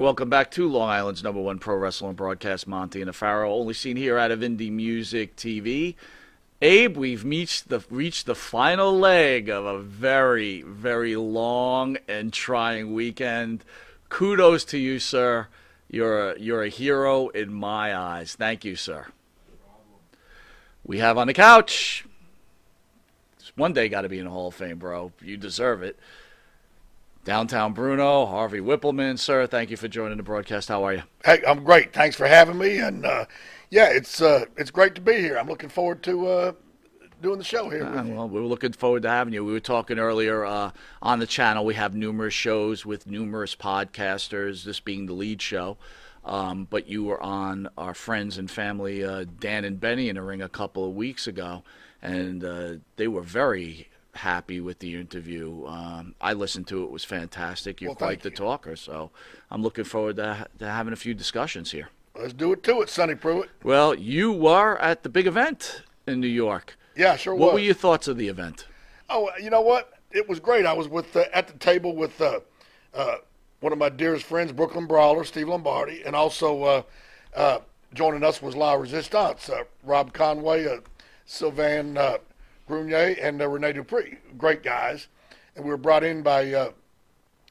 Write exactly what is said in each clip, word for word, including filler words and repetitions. right, welcome back to Long Island's number one pro wrestling broadcast, Monty and Nefaro, only seen here out of Indie Music T V. Abe, we've reached the, reached the final leg of a very, very long and trying weekend. Kudos to you, sir. You're a, you're a hero in my eyes. Thank you, sir. We have on the couch. One day got to be in the Hall of Fame, bro. You deserve it. Downtown Bruno, Harvey Wippleman, sir. Thank you for joining the broadcast. How are you? Hey, I'm great. Thanks for having me. And uh, yeah, it's uh, it's great to be here. I'm looking forward to uh, doing the show here. Uh, well, we were looking forward to having you. We were talking earlier uh, on the channel. We have numerous shows with numerous podcasters. This being the lead show. Um, but you were on our friends and family, uh, Dan and Benny, in a ring a couple of weeks ago, and uh, they were very happy with the interview. Um, I listened to it. It was fantastic. You're well, quite the you. talker, so I'm looking forward to, to having a few discussions here. Let's do it to it, Sonny Pruitt. Well, you were at the big event in New York. Yeah, sure what was. What were your thoughts of the event? Oh, you know what? It was great. I was with uh, at the table with uh, uh, one of my dearest friends, Brooklyn Brawler, Steve Lombardi, and also uh, uh, joining us was La Resistance, uh, Rob Conway, uh, Sylvain uh, Grunier, and uh, Rene Dupree, great guys. And we were brought in by uh,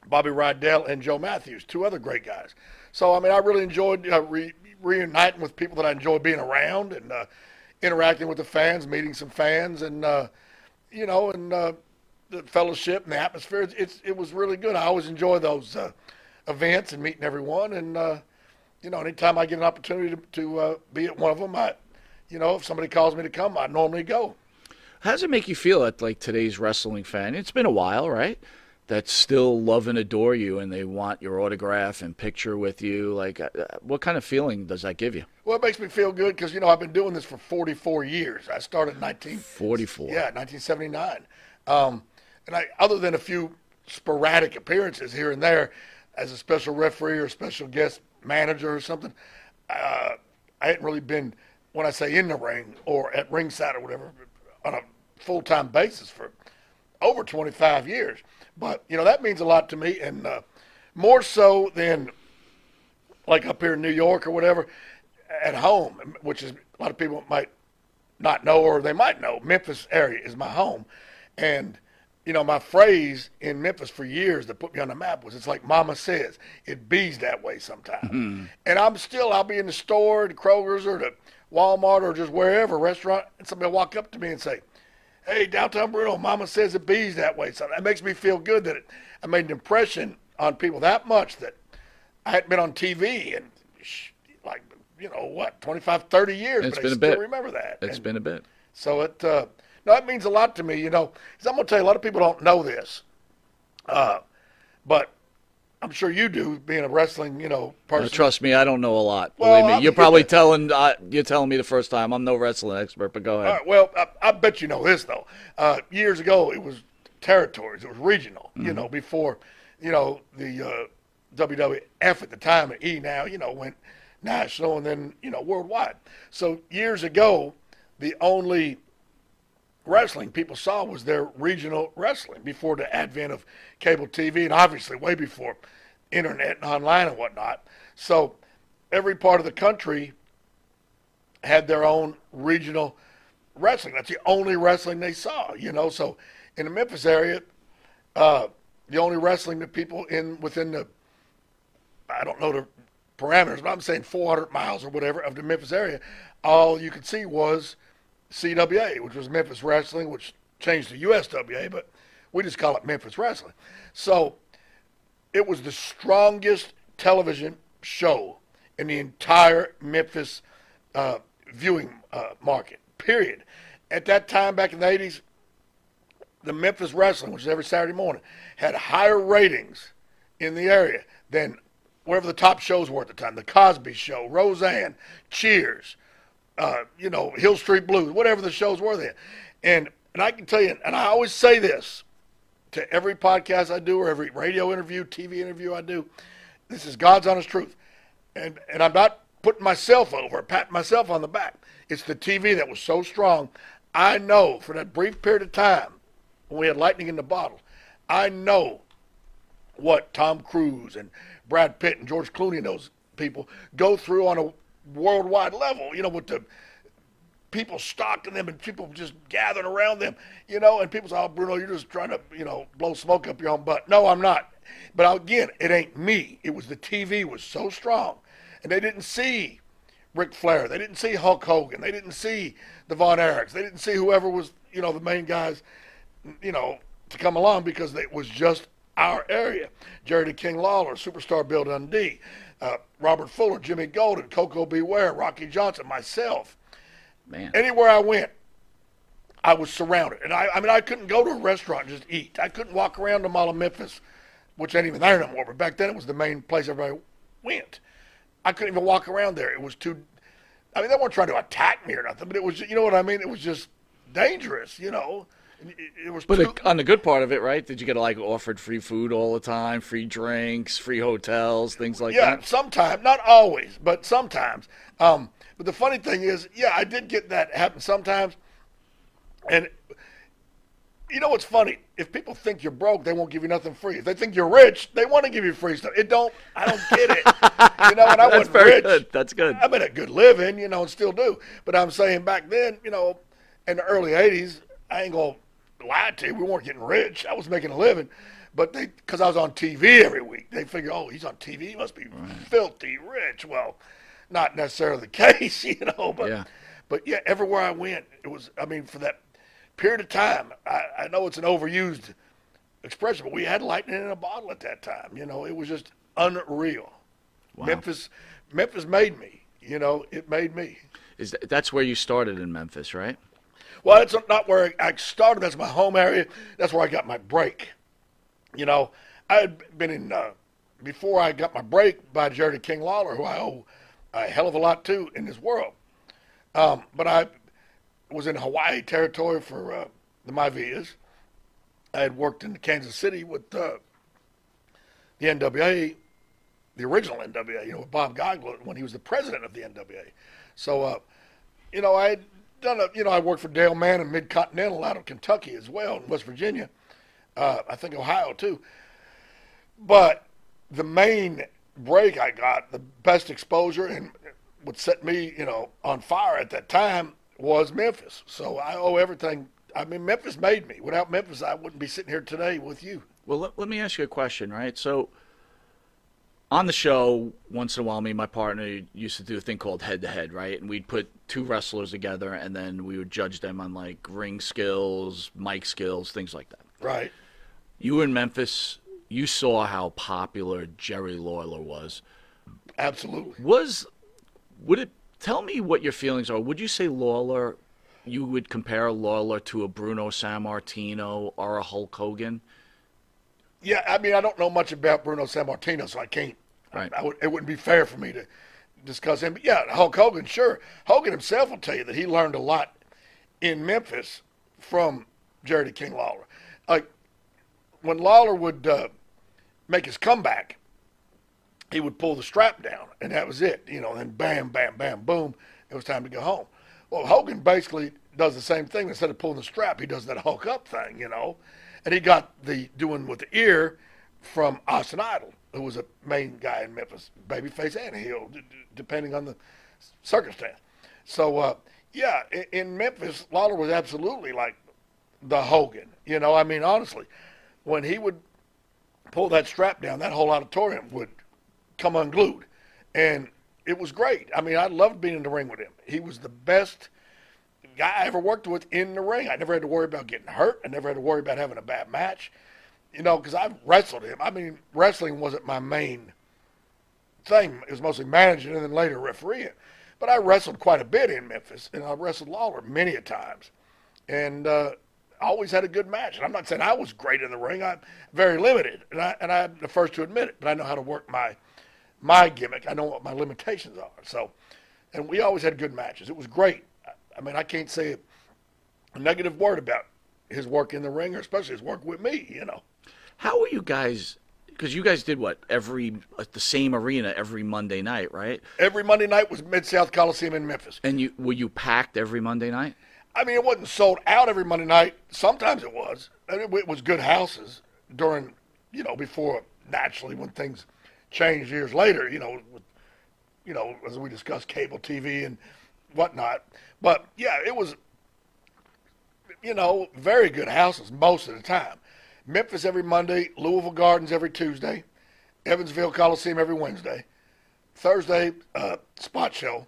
Bobby Rydell and Joe Matthews, two other great guys. So, I mean, I really enjoyed uh, re- reuniting with people that I enjoy being around and uh, interacting with the fans, meeting some fans, and, uh, you know, and uh, the fellowship and the atmosphere. It's It was really good. I always enjoy those uh, events and meeting everyone. And, uh, you know, anytime I get an opportunity to, to uh, be at one of them, I, you know, if somebody calls me to come, I normally go. How does it make you feel at, like, today's wrestling fan? It's been a while, right? That still love and adore you, and they want your autograph and picture with you. Like, what kind of feeling does that give you? Well, it makes me feel good because, you know, I've been doing this for forty-four years. I started in nineteen forty-four. Yeah, nineteen seventy-nine. Um, and I, other than a few sporadic appearances here and there as a special referee or special guest manager or something, uh, I hadn't really been, when I say in the ring or at ringside or whatever, on a full-time basis for over twenty-five years. But, you know, that means a lot to me, and uh, more so than, like, up here in New York or whatever, at home, which is a lot of people might not know or they might know. Memphis area is my home. And, you know, my phrase in Memphis for years that put me on the map was, it's like Mama says, it bees that way sometimes. Mm-hmm. And I'm still, I'll be in the store, the Kroger's or the Walmart or just wherever, restaurant, and somebody will walk up to me and say, hey, Downtown Bruno, Mama says it bees that way. So that makes me feel good that it, I made an impression on people that much that I hadn't been on T V in, like, you know, what, twenty-five, thirty years. It's but been I a still bit. remember that. It's and been a bit. So it, uh, no, it means a lot to me, you know. I'm going to tell you, a lot of people don't know this, uh, but I'm sure you do, being a wrestling, you know, person. Now, trust me, I don't know a lot. Well, Believe me, you're probably telling uh, you're telling me the first time. I'm no wrestling expert, but go ahead. All right, well, I, I bet you know this though. Uh, years ago, it was territories, it was regional. Mm-hmm. You know, before, you know, the uh, W W F at the time and E now, you know, went national and then, you know, worldwide. So years ago, the only wrestling people saw was their regional wrestling before the advent of cable T V and obviously way before internet and online and whatnot. So every part of the country had their own regional wrestling. That's the only wrestling they saw, you know. So in the Memphis area, uh, the only wrestling that people in within the, I don't know the parameters, but I'm saying four hundred miles or whatever of the Memphis area, all you could see was C W A, which was Memphis Wrestling, which changed to U S W A, but we just call it Memphis Wrestling. So it was the strongest television show in the entire Memphis uh, viewing uh, market, period. At that time, back in the eighties, the Memphis Wrestling, which is every Saturday morning, had higher ratings in the area than wherever the top shows were at the time. The Cosby Show, Roseanne, Cheers, Uh, you know, Hill Street Blues, whatever the shows were then. And and I can tell you, and I always say this to every podcast I do or every radio interview, T V interview I do, this is God's honest truth. And and I'm not putting myself over, patting myself on the back. It's the T V that was so strong. I know for that brief period of time when we had lightning in the bottle, I know what Tom Cruise and Brad Pitt and George Clooney and those people go through on a worldwide level, you know, with the people stalking them and people just gathering around them, you know, and people say, oh, Bruno, you're just trying to, you know, blow smoke up your own butt. No, I'm not. But again, it ain't me. It was the T V was so strong. And they didn't see Ric Flair. They didn't see Hulk Hogan. They didn't see the Von Erichs. They didn't see whoever was, you know, the main guys, you know, to come along because it was just our area. Jerry the King Lawler, Superstar Bill Dundee, uh, Robert Fuller, Jimmy Golden, Coco Beware, Rocky Johnson, myself. Man. Anywhere I went, I was surrounded. And I, I mean, I couldn't go to a restaurant and just eat. I couldn't walk around the Mall of Memphis, which ain't even there no more. But back then, it was the main place everybody went. I couldn't even walk around there. It was too, I mean, they weren't trying to attack me or nothing, but it was, you know what I mean? It was just dangerous, you know. It, it was but too- on the good part of it, right, did you get, like, offered free food all the time, free drinks, free hotels, things like yeah, that? Yeah, sometimes. Not always, but sometimes. Um, but the funny thing is, yeah, I did get that happen sometimes. And you know what's funny? If people think you're broke, they won't give you nothing free. If they think you're rich, they want to give you free stuff. It don't, I don't get it. You know, and I wasn't rich. Good. That's good. I made a good living, you know, and still do. But I'm saying back then, you know, in the early eighties, I ain't going to lie to you. We weren't getting rich. I was making a living. But they, because I was on T V every week, they figured, oh, he's on T V. He must be right. filthy rich. Well, not necessarily the case, you know. But, yeah. but yeah, everywhere I went, it was, I mean, for that period of time, I, I know it's an overused expression, but we had lightning in a bottle at that time. You know, it was just unreal. Wow. Memphis, Memphis made me. You know, it made me. Is that, that's where you started in Memphis, right? Well, that's not where I started. That's my home area. That's where I got my break. You know, I had been in uh, before I got my break by Jerry King Lawler, who I owe a hell of a lot to in this world. Um, but I. was in Hawaii territory for uh, the Maivias. I had worked in Kansas City with uh, the N W A, the original N W A, you know, with Bob Geigel when he was the president of the N W A. So, uh, you know, I had done a, you know, I worked for Dale Mann and Mid-Continental out of Kentucky as well, in West Virginia, uh, I think Ohio too. But the main break I got, the best exposure, and what set me, you know, on fire at that time was Memphis. So I owe everything. I mean, Memphis made me. Without Memphis, I wouldn't be sitting here today with you. Well, let, let me ask you a question, right? So on the show, once in a while, me and my partner used to do a thing called head-to-head, right? And we'd put two wrestlers together, and then we would judge them on, like, ring skills, mic skills, things like that. Right. You were in Memphis. You saw how popular Jerry Lawler was. Absolutely. Was, would it, Tell me what your feelings are. Would you say Lawler, you would compare Lawler to a Bruno Sammartino or a Hulk Hogan? Yeah, I mean, I don't know much about Bruno Sammartino, so I can't. Right. I, I would, it wouldn't be fair for me to discuss him. But yeah, Hulk Hogan, sure. Hogan himself will tell you that he learned a lot in Memphis from Jerry the King Lawler. Like, when Lawler would uh, make his comeback, he would pull the strap down, and that was it. You know, then bam, bam, bam, boom, it was time to go home. Well, Hogan basically does the same thing. Instead of pulling the strap, he does that Hulk up thing, you know. And he got the doing with the ear from Austin Idol, who was a main guy in Memphis, babyface and heel, d- d- depending on the circumstance. So, uh, yeah, in, in Memphis, Lawler was absolutely like the Hogan. You know, I mean, honestly, when he would pull that strap down, that whole auditorium would come unglued, and it was great. I mean, I loved being in the ring with him. He was the best guy I ever worked with in the ring. I never had to worry about getting hurt. I never had to worry about having a bad match, you know, because I wrestled him. I mean, wrestling wasn't my main thing. It was mostly managing and then later refereeing. But I wrestled quite a bit in Memphis, and I wrestled Lawler many a times, and uh, I always had a good match. And I'm not saying I was great in the ring. I'm very limited, and, I, and I'm the first to admit it, but I know how to work my my gimmick. I know what my limitations are. So, and we always had good matches. It was great. I, I mean, I can't say a negative word about his work in the ring, or especially his work with me, you know. How were you guys, because you guys did what, every, uh, the same arena every Monday night, right? Every Monday night was Mid-South Coliseum in Memphis. And you were you packed every Monday night? I mean, it wasn't sold out every Monday night. Sometimes it was. I mean, it was good houses during, you know, before, naturally, when things changed years later, you know, with, you know, as we discussed cable T V and whatnot. But, yeah, it was, you know, very good houses most of the time. Memphis every Monday, Louisville Gardens every Tuesday, Evansville Coliseum every Wednesday, Thursday uh, spot show,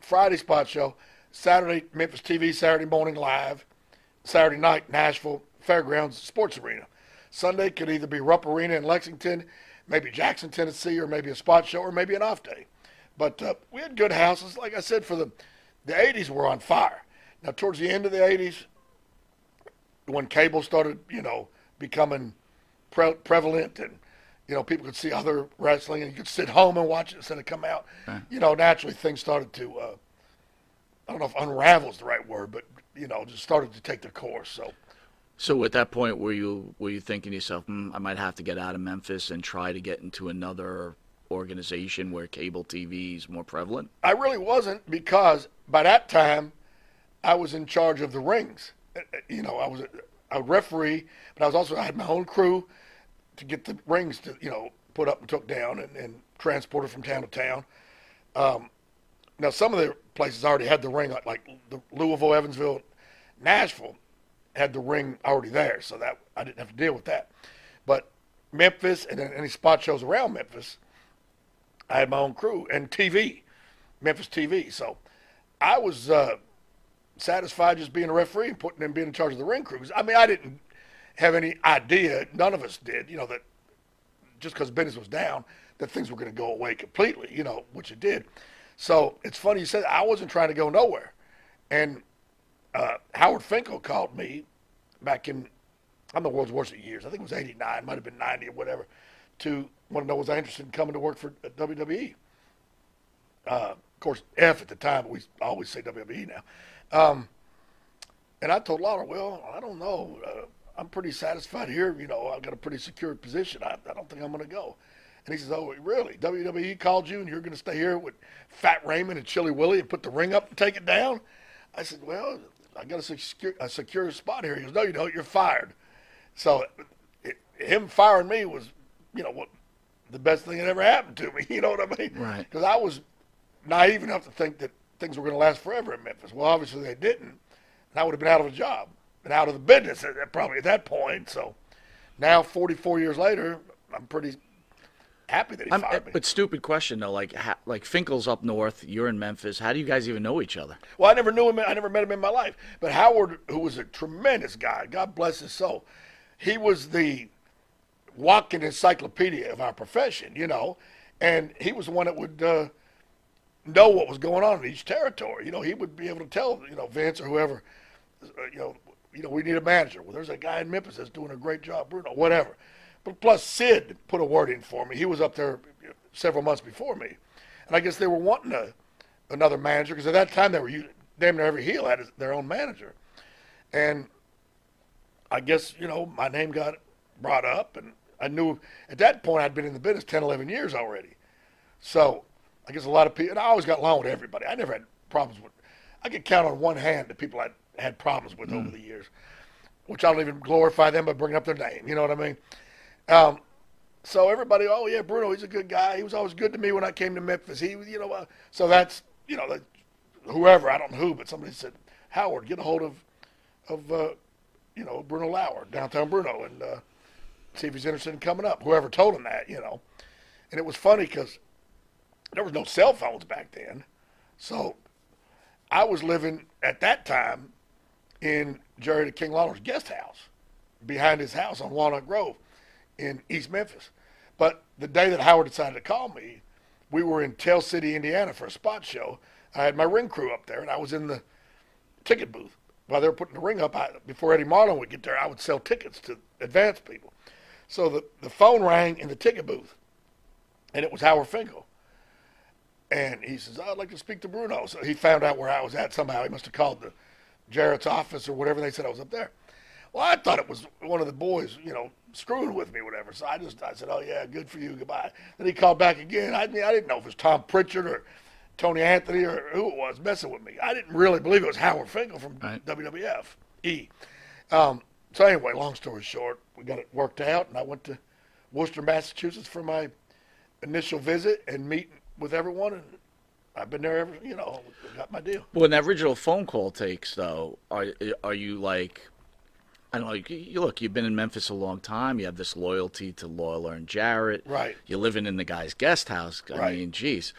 Friday spot show, Saturday Memphis T V, Saturday morning live, Saturday night Nashville Fairgrounds Sports Arena. Sunday could either be Rupp Arena in Lexington, maybe Jackson, Tennessee, or maybe a spot show, or maybe an off day. But uh, we had good houses. Like I said, for the, the eighties were on fire. Now, towards the end of the eighties, when cable started, you know, becoming pre- prevalent and, you know, people could see other wrestling and you could sit home and watch it instead of come out, okay. You know, naturally things started to, uh, I don't know if unravel is the right word, but, you know, just started to take their course. So. So at that point, were you were you thinking to yourself, hmm, I might have to get out of Memphis and try to get into another organization where cable T V is more prevalent? I really wasn't, because by that time, I was in charge of the rings. You know, I was a, a referee, but I was also I had my own crew to get the rings to, you know, put up and took down and, and transported from town to town. Um, now some of the places already had the ring, like, like the Louisville, Evansville, Nashville. Had the ring already there, so that I didn't have to deal with that. But Memphis and then any spot shows around Memphis, I had my own crew and T V, Memphis T V. So I was uh, satisfied just being a referee and putting and being in charge of the ring crews. I mean, I didn't have any idea, none of us did, you know, that just because business was down, that things were going to go away completely, you know, which it did. So it's funny you said I wasn't trying to go nowhere. And Uh, Howard Finkel called me back in, I'm the world's worst at years. I think it was eighty-nine, might have been ninety or whatever, to want to know was I interested in coming to work for W W E. Uh, of course, F at the time, but we always say W W E now. Um, and I told Lawler, well, I don't know. Uh, I'm pretty satisfied here. You know, I've got a pretty secure position. I, I don't think I'm going to go. And he says, oh, really? W W E called you and you're going to stay here with Fat Raymond and Chili Willie and put the ring up and take it down? I said, well, I got a secure, a secure spot here. He goes, no, you don't. You're fired. So it, him firing me was, you know, what, the best thing that ever happened to me. You know what I mean? Right. Because I was naive enough to think that things were going to last forever in Memphis. Well, obviously they didn't. And I would have been out of a job and out of the business at, probably at that point. So now forty-four years later, I'm pretty happy that he I'm, fired me. But stupid question, though. Like, ha, like Finkel's up north. You're in Memphis. How do you guys even know each other? Well, I never knew him. I never met him in my life. But Howard, who was a tremendous guy, God bless his soul, he was the walking encyclopedia of our profession, you know. And he was the one that would uh, know what was going on in each territory. You know, he would be able to tell, you know, Vince or whoever, uh, you know, you know, we need a manager. Well, there's a guy in Memphis that's doing a great job, Bruno, whatever. But plus, Sid put a word in for me. He was up there several months before me. And I guess they were wanting a, another manager, because at that time, they were using, damn near every heel had their own manager. And I guess, you know, my name got brought up. And I knew at that point, I'd been in the business ten, eleven years already. So I guess a lot of people, and I always got along with everybody. I never had problems with, I could count on one hand the people I had problems with mm. over the years, which I don't even glorify them by bringing up their name. You know what I mean? Um, so everybody, oh yeah, Bruno, he's a good guy. He was always good to me when I came to Memphis. He was, you know, uh, so that's, you know, the, whoever, I don't know who, but somebody said, Howard, get a hold of, of, uh, you know, Bruno Lauer, Downtown Bruno, and, uh, see if he's interested in coming up. Whoever told him that, you know, and it was funny because there was no cell phones back then. So I was living at that time in Jerry the King Lawler's guest house behind his house on Walnut Grove. In East Memphis. But the day that Howard decided to call me, we were in Tell City, Indiana for a spot show. I had my ring crew up there, and I was in the ticket booth. While they were putting the ring up, I, before Eddie Marlin would get there, I would sell tickets to advance people. So the, the phone rang in the ticket booth, and it was Howard Finkel. And he says, oh, I'd like to speak to Bruno. So he found out where I was at somehow. He must have called the Jarrett's office or whatever. They said I was up there. Well, I thought it was one of the boys, you know, screwing with me, whatever. So I just, I said, oh, yeah, good for you, goodbye. Then he called back again. I, I didn't know if it was Tom Pritchard or Tony Anthony or who it was messing with me. I didn't really believe it was Howard Finkel from right. W W F E. Um, so anyway, long story short, we got it worked out, and I went to Worcester, Massachusetts for my initial visit and meeting with everyone, and I've been there ever, you know, got my deal. When that original phone call takes, though, are are you like, I don't know, you, look, you've been in Memphis a long time. You have this loyalty to Lawler and Jarrett. Right. You're living in the guy's guest house. I right. mean, geez.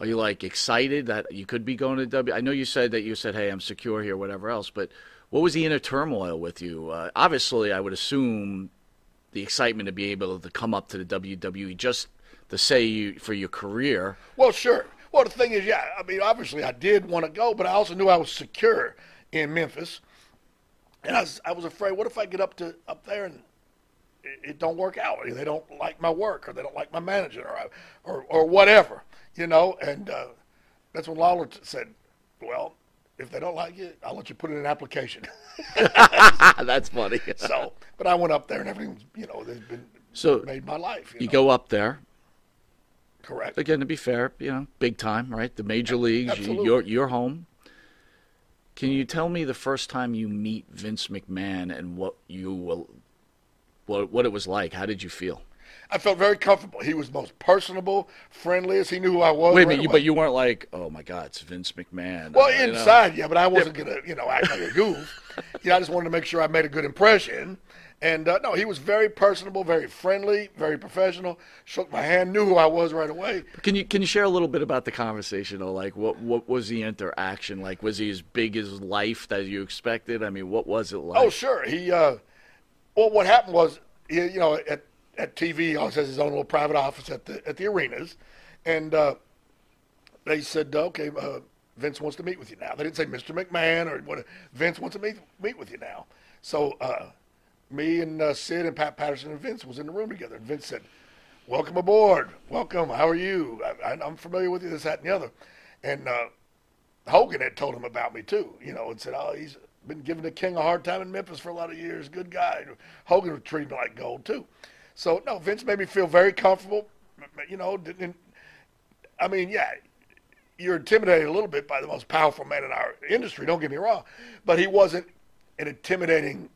Are you, like, excited that you could be going to W? I know you said that you said, hey, I'm secure here, whatever else, but what was the inner turmoil with you? Uh, obviously, I would assume the excitement to be able to come up to the W W E just to say you for your career. Well, sure. Well, the thing is, yeah, I mean, obviously I did want to go, but I also knew I was secure in Memphis. And I was, I was afraid, what if I get up to up there and it, it don't work out? Or they don't like my work, or they don't like my manager, or I, or, or whatever, you know? And uh, that's when Lawler t- said, well, if they don't like it, I'll let you put in an application. That's funny. So, but I went up there and everything, was, you know, it's been so made my life. You, you know? Go up there. Correct. Again, to be fair, you know, big time, right? The major leagues, you, you're, you're home. Can you tell me the first time you meet Vince McMahon and what you will, what what it was like? How did you feel? I felt very comfortable. He was most personable, friendliest. He knew who I was. Wait a minute, right but you weren't like, oh my God, it's Vince McMahon. Well, I, inside, you know. yeah, but I wasn't yeah. gonna, you know, act like a goof. You know, I just wanted to make sure I made a good impression. And uh, no, he was very personable, very friendly, very professional. Shook my hand, knew who I was right away. Can you can you share a little bit about the conversation, though? Like, what what was the interaction like? Was he as big as life that you expected? I mean, what was it like? Oh, sure. He, uh, well, what happened was, he, you know, at at T V, he always has his own little private office at the at the arenas, and uh, they said, okay, uh, Vince wants to meet with you now. They didn't say Mister McMahon or what. Vince wants to meet meet with you now. So. Uh, Me and uh, Sid and Pat Patterson and Vince was in the room together. And Vince said, welcome aboard. Welcome. How are you? I, I, I'm familiar with you, this, that, and the other. And uh, Hogan had told him about me, too, you know, and said, oh, he's been giving the King a hard time in Memphis for a lot of years. Good guy. Hogan would treat me like gold, too. So, no, Vince made me feel very comfortable. You know, didn't, I mean, yeah, you're intimidated a little bit by the most powerful man in our industry. Don't get me wrong. But he wasn't an intimidating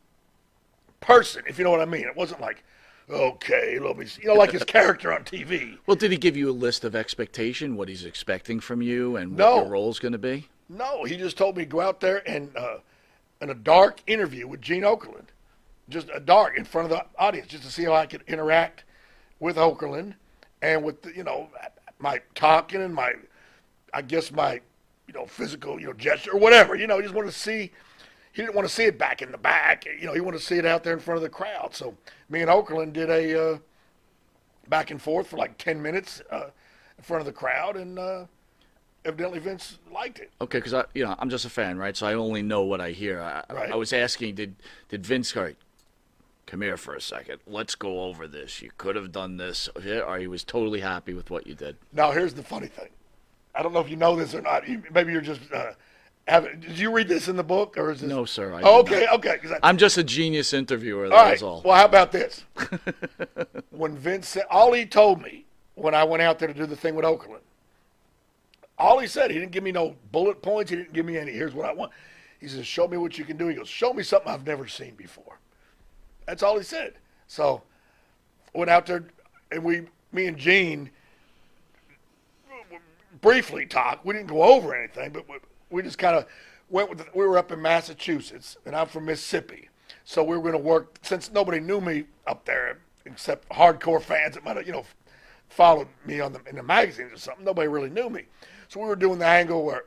person, if you know what I mean. It wasn't like, okay, let me see. You know, like his character on T V. Well, did he give you a list of expectation, what he's expecting from you and what no. your role's going to be? No, he just told me to go out there and uh, in a dark interview with Gene Okerlund, just a dark in front of the audience, just to see how I could interact with Okerlund and with, the, you know, my talking and my, I guess my, you know, physical, you know, gesture or whatever. You know, he just wanted to see. He didn't want to see it back in the back. You know, he wanted to see it out there in front of the crowd. So me and Okerlund did a uh, back and forth for like ten minutes uh, in front of the crowd, and uh, evidently Vince liked it. Okay, because I, you know, I'm just a fan, right? So I only know what I hear. I, right. I was asking, did did Vince go, come here for a second. Let's go over this. You could have done this. Or he was totally happy with what you did. Now, here's the funny thing. I don't know if you know this or not. Maybe you're just uh, – Have, did you read this in the book, or is this? No, sir. I oh, okay, not. okay. I, I'm just a genius interviewer. That all right. Is all. Well, how about this? When Vince said, all he told me when I went out there to do the thing with Okerlund, all he said, he didn't give me no bullet points. He didn't give me any. Here's what I want. He says, show me what you can do. He goes, show me something I've never seen before. That's all he said. So, went out there, and we, me and Gene, briefly talked. We didn't go over anything, but. We, We just kind of went with the, we were up in Massachusetts, and I'm from Mississippi. So we were going to work, since nobody knew me up there except hardcore fans that might have, you know, followed me on the, in the magazines or something. Nobody really knew me. So we were doing the angle where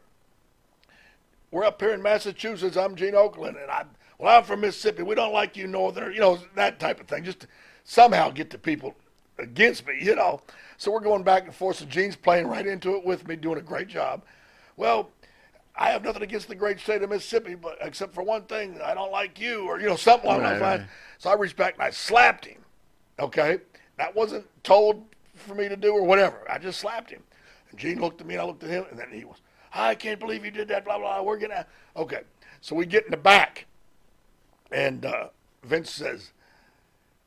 we're up here in Massachusetts. I'm Gene Okerlund, and I'm, well, I'm from Mississippi. We don't like you northerners, you know, that type of thing. Just to somehow get the people against me, you know. So we're going back and forth. So Gene's playing right into it with me, doing a great job. Well, I have nothing against the great state of Mississippi, but except for one thing, I don't like you, or, you know, something along those lines. So I reached back and I slapped him, okay? That wasn't told for me to do or whatever. I just slapped him. And Gene looked at me and I looked at him, and then he was, I can't believe you did that, blah, blah, we're going to, okay. So we get in the back, and uh, Vince says,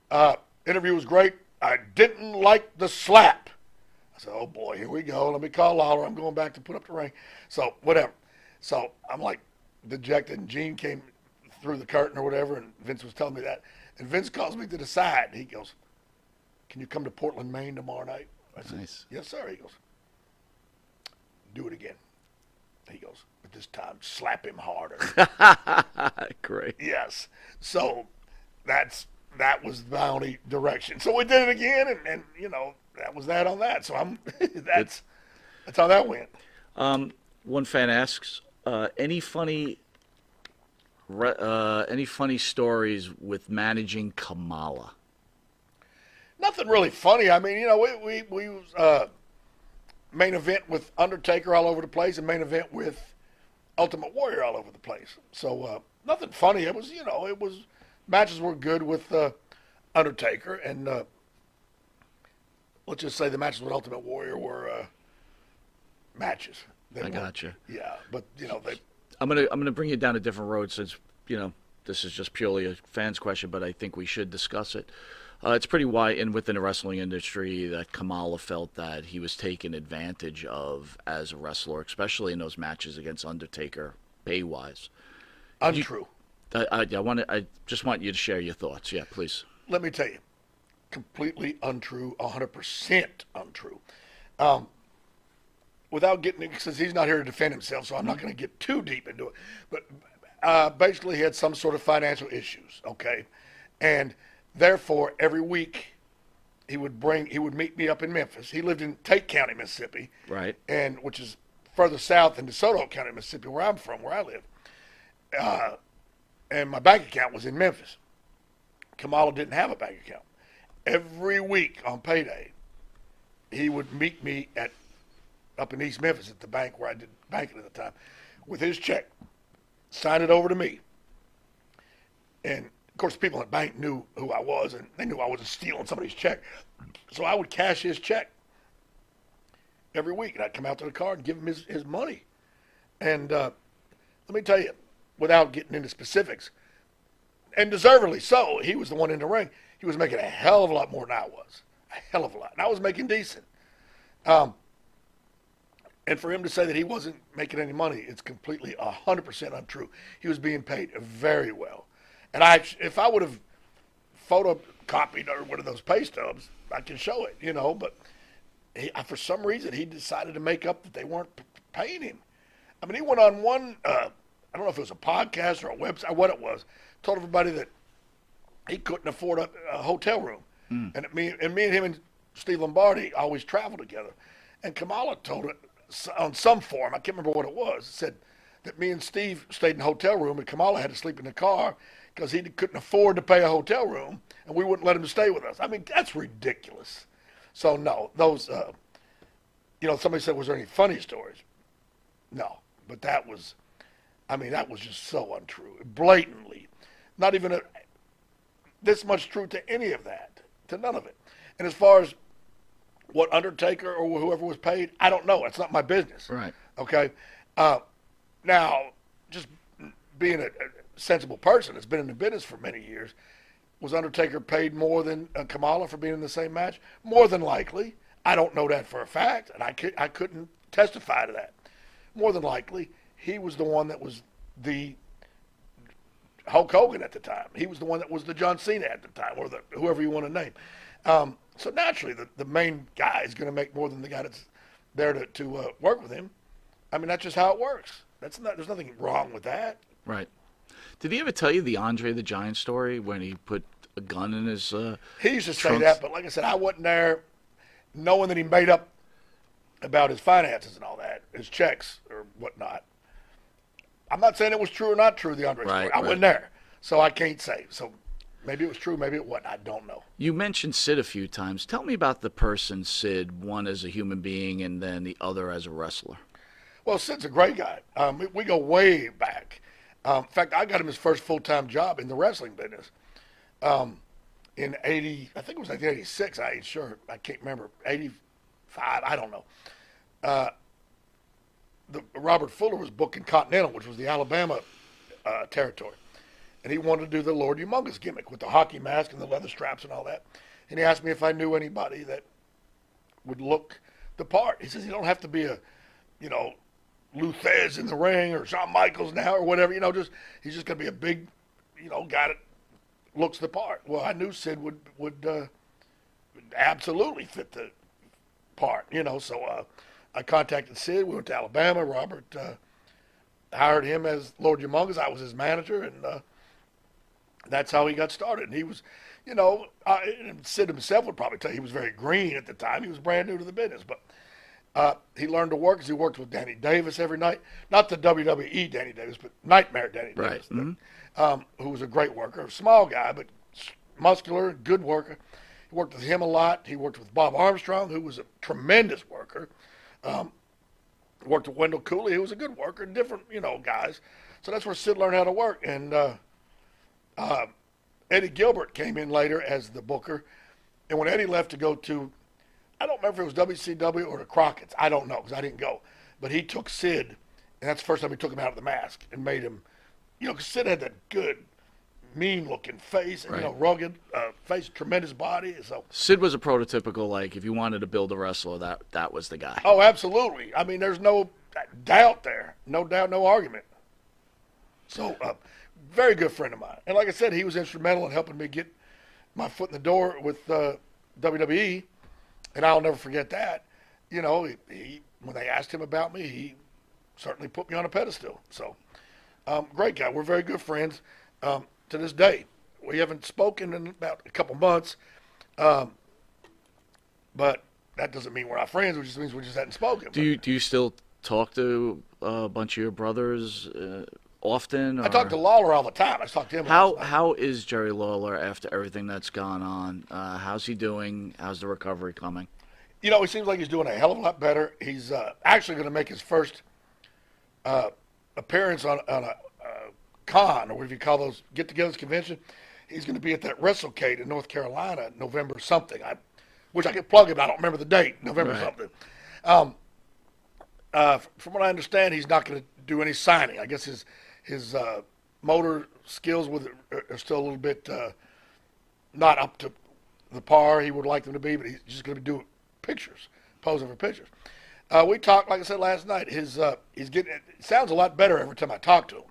uh, interview was great. I didn't like the slap. I said, oh, boy, here we go. Let me call Lawler. I'm going back to put up the ring. So whatever. So I'm like dejected, and Gene came through the curtain or whatever, and Vince was telling me that. And Vince calls me to the side. He goes, can you come to Portland, Maine tomorrow night? I said, nice. Yes, sir. He goes, do it again. He goes, but this time, slap him harder. Great. Yes. So that's that was the only direction. So we did it again, and, and you know, that was that on that. So I'm that's that's how that went. Um, one fan asks, uh, any funny uh, any funny stories with managing Kamala? Nothing really funny. I mean, you know, we we we uh, main event with Undertaker all over the place, and main event with Ultimate Warrior all over the place. So uh, nothing funny. It was, you know, it was matches were good with uh, Undertaker, and uh, let's just say the matches with Ultimate Warrior were uh, matches. They I gotcha. Yeah, but you know they. I'm gonna I'm gonna bring you down a different road since you know this is just purely a fans question, but I think we should discuss it. Uh, it's pretty wide, and within the wrestling industry, that Kamala felt that he was taken advantage of as a wrestler, especially in those matches against Undertaker, pay-wise. Untrue. You, I, I, I want to. I just want you to share your thoughts. Yeah, please. Let me tell you, completely untrue, one hundred percent untrue. Um, without getting, since he's not here to defend himself, so I'm not going to get too deep into it. But uh, basically, he had some sort of financial issues. Okay, and. Therefore, every week he would bring he would meet me up in Memphis. He lived in Tate County, Mississippi, right, and which is further south than DeSoto County, Mississippi, where I'm from, where I live. Uh, and my bank account was in Memphis. Kamala didn't have a bank account. Every week on payday, he would meet me at up in East Memphis at the bank where I did banking at the time, with his check, sign it over to me, and. Of course, people at bank knew who I was, and they knew I wasn't stealing somebody's check. So I would cash his check every week, and I'd come out to the car and give him his, his money. And uh, let me tell you, without getting into specifics, and deservedly so, he was the one in the ring. He was making a hell of a lot more than I was, a hell of a lot. And I was making decent. Um, and for him to say that he wasn't making any money, it's completely one hundred percent untrue. He was being paid very well. And I, if I would have photocopied or one of those pay stubs, I can show it, you know. But he, for some reason, he decided to make up that they weren't p- paying him. I mean, he went on one, uh, I don't know if it was a podcast or a website, what it was, told everybody that he couldn't afford a, a hotel room. Mm. And, it, me, and me and him and Steve Lombardi always traveled together. And Kamala told it on some form, I can't remember what it was, it said that me and Steve stayed in a hotel room and Kamala had to sleep in the car because he couldn't afford to pay a hotel room, and we wouldn't let him stay with us. I mean, that's ridiculous. So, no, those, uh, you know, somebody said, was there any funny stories? No, but that was, I mean, that was just so untrue, blatantly. Not even a, this much truth to any of that, to none of it. And as far as what Undertaker or whoever was paid, I don't know. It's not my business. Right. Okay? Uh, now, just being a, a sensible person that's been in the business for many years, was Undertaker paid more than uh, Kamala for being in the same match? More than likely. I don't know that for a fact, and I, could, I couldn't testify to that. More than likely, he was the one that was the Hulk Hogan at the time. He was the one that was the John Cena at the time, or the whoever you want to name. Um, so naturally, the, the main guy is going to make more than the guy that's there to, to uh, work with him. I mean, that's just how it works. That's not. There's nothing wrong with that. Right. Did he ever tell you the Andre the Giant story when he put a gun in his uh He used to trunks? Say that, but like I said, I wasn't there knowing that he made up about his finances and all that, his checks or whatnot. I'm not saying it was true or not true, the Andre right, story. I right. wasn't there, so I can't say. So maybe it was true, maybe it wasn't. I don't know. You mentioned Sid a few times. Tell me about the person Sid, one as a human being and then the other as a wrestler. Well, Sid's a great guy. Um, we, we go way back. Um, in fact, I got him his first full-time job in the wrestling business um, in eighty. I think it was nineteen eighty-six. I ain't sure. I can't remember. eighty-five. I don't know. Uh, the Robert Fuller was booking Continental, which was the Alabama uh, territory, and he wanted to do the Lord Humongous gimmick with the hockey mask and the leather straps and all that. And he asked me if I knew anybody that would look the part. He says you don't have to be a, you know. Luthez in the ring or Shawn Michaels now or whatever, you know, just he's just gonna be a big, you know, guy that looks the part. Well, I knew Sid would would uh, absolutely fit the part, you know. So uh, I contacted Sid. We went to Alabama. Robert uh, hired him as Lord Humongous. I was his manager, and uh, that's how he got started. And he was, you know, I, and Sid himself would probably tell you he was very green at the time. He was brand new to the business, but uh, he learned to work because he worked with Danny Davis every night. Not the W W E Danny Davis, but Nightmare Danny right. Davis, mm-hmm. the, um, who was a great worker, a small guy, but muscular, good worker. He worked with him a lot. He worked with Bob Armstrong, who was a tremendous worker. Um, worked with Wendell Cooley, who was a good worker, and different, you know, guys. So that's where Sid learned how to work. And uh, uh, Eddie Gilbert came in later as the booker. And when Eddie left to go to, I don't remember if it was W C W or the Crockett's. I don't know because I didn't go. But he took Sid, and that's the first time he took him out of the mask and made him, you know, because Sid had that good, mean-looking face, and, right. you know, rugged uh, face, tremendous body. So Sid was a prototypical, like, if you wanted to build a wrestler, that that was the guy. Oh, absolutely. I mean, there's no doubt there. No doubt, no argument. So, uh, very good friend of mine. And like I said, he was instrumental in helping me get my foot in the door with uh, W W E, and I'll never forget that. You know, he, he, when they asked him about me, he certainly put me on a pedestal. So, um, great guy. We're very good friends. Um, To this day, we haven't spoken in about a couple months, um, but that doesn't mean we're not friends. It just means we just hadn't spoken. Do you do you still talk to a bunch of your brothers uh, often? Or? I talk to Lawler all the time. I talk to him. How how is Jerry Lawler after everything that's gone on? Uh, how's he doing? How's the recovery coming? You know, he seems like he's doing a hell of a lot better. He's uh, actually going to make his first uh, appearance on on a. Con, or whatever you call those get-togethers convention. He's going to be at that WrestleCade in North Carolina, November something. I, which I could plug him. I don't remember the date. November right. something. Um, uh, from what I understand, he's not going to do any signing. I guess his his uh, motor skills with are still a little bit uh, not up to the par he would like them to be. But he's just going to be doing pictures, posing for pictures. Uh, we talked, like I said last night. His uh, he's getting. It sounds a lot better every time I talk to him.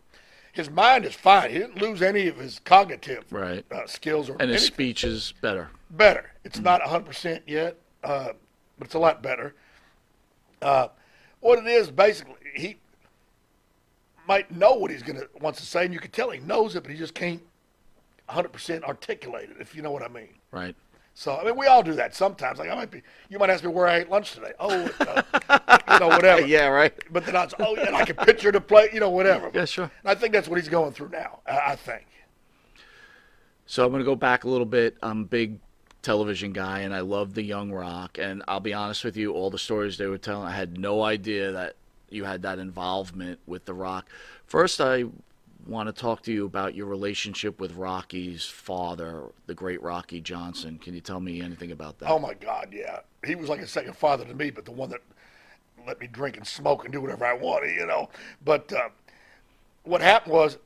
His mind is fine. He didn't lose any of his cognitive right. uh, skills. Or and his anything. Speech is better. Better. It's mm-hmm. not one hundred percent yet, uh, but it's a lot better. Uh, what it is, basically, he might know what he's going to wants to say, and you can tell he knows it, but he just can't one hundred percent articulate it, if you know what I mean. Right. So, I mean, we all do that sometimes. Like, I might be, you might ask me where I ate lunch today. Oh, uh, you know, whatever. Yeah, right. But then I'll say, oh, yeah, and I can picture the plate, you know, whatever. Yeah, sure. And I think that's what he's going through now, I think. So I'm going to go back a little bit. I'm a big television guy, and I love the Young Rock. And I'll be honest with you, all the stories they were telling, I had no idea that you had that involvement with the Rock. First, I want to talk to you about your relationship with Rocky's father, the great Rocky Johnson. Can you tell me anything about that? Oh, my God, yeah. He was like a second father to me, but the one that let me drink and smoke and do whatever I wanted, you know. But uh, what happened was,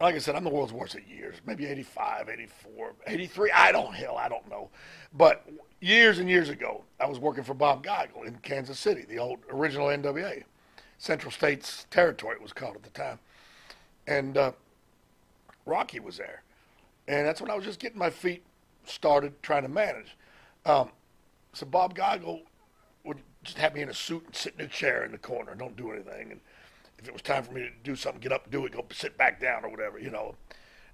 like I said, I'm the world's worst at years, maybe eighty-five, eighty-four, eighty-three. I don't, hell, I don't know. But years and years ago, I was working for Bob Geigel in Kansas City, the old original N W A. Central States Territory, it was called at the time. And uh, Rocky was there. And that's when I was just getting my feet started trying to manage. Um, so Bob Geigel would just have me in a suit and sit in a chair in the corner and don't do anything. And if it was time for me to do something, get up, do it, go sit back down or whatever, you know.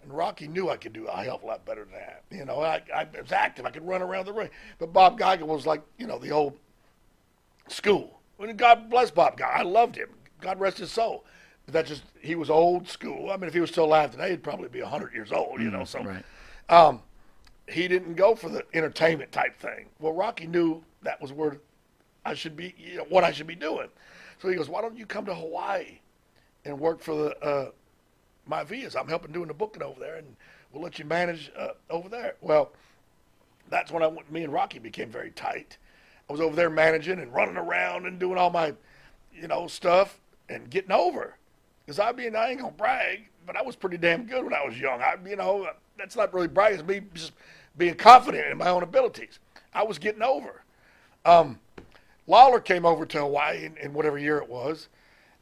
And Rocky knew I could do a hell of a lot better than that. You know, I, I was active. I could run around the ring. But Bob Geigel was like, you know, the old school. And God bless Bob Geigel. I loved him. God rest his soul. But that just, he was old school. I mean, if he was still alive today, he'd probably be one hundred years old, you know. So right. um, he didn't go for the entertainment type thing. Well, Rocky knew that was where I should be, you know, what I should be doing. So he goes, why don't you come to Hawaii and work for the uh, Maivias? I'm helping doing the booking over there, and we'll let you manage uh, over there. Well, that's when I went, me and Rocky became very tight. I was over there managing and running around and doing all my, you know, stuff and getting over. Because I mean, I ain't going to brag, but I was pretty damn good when I was young. I, you know, that's not really bragging. It's me just being confident in my own abilities. I was getting over. Um, Lawler came over to Hawaii in, in whatever year it was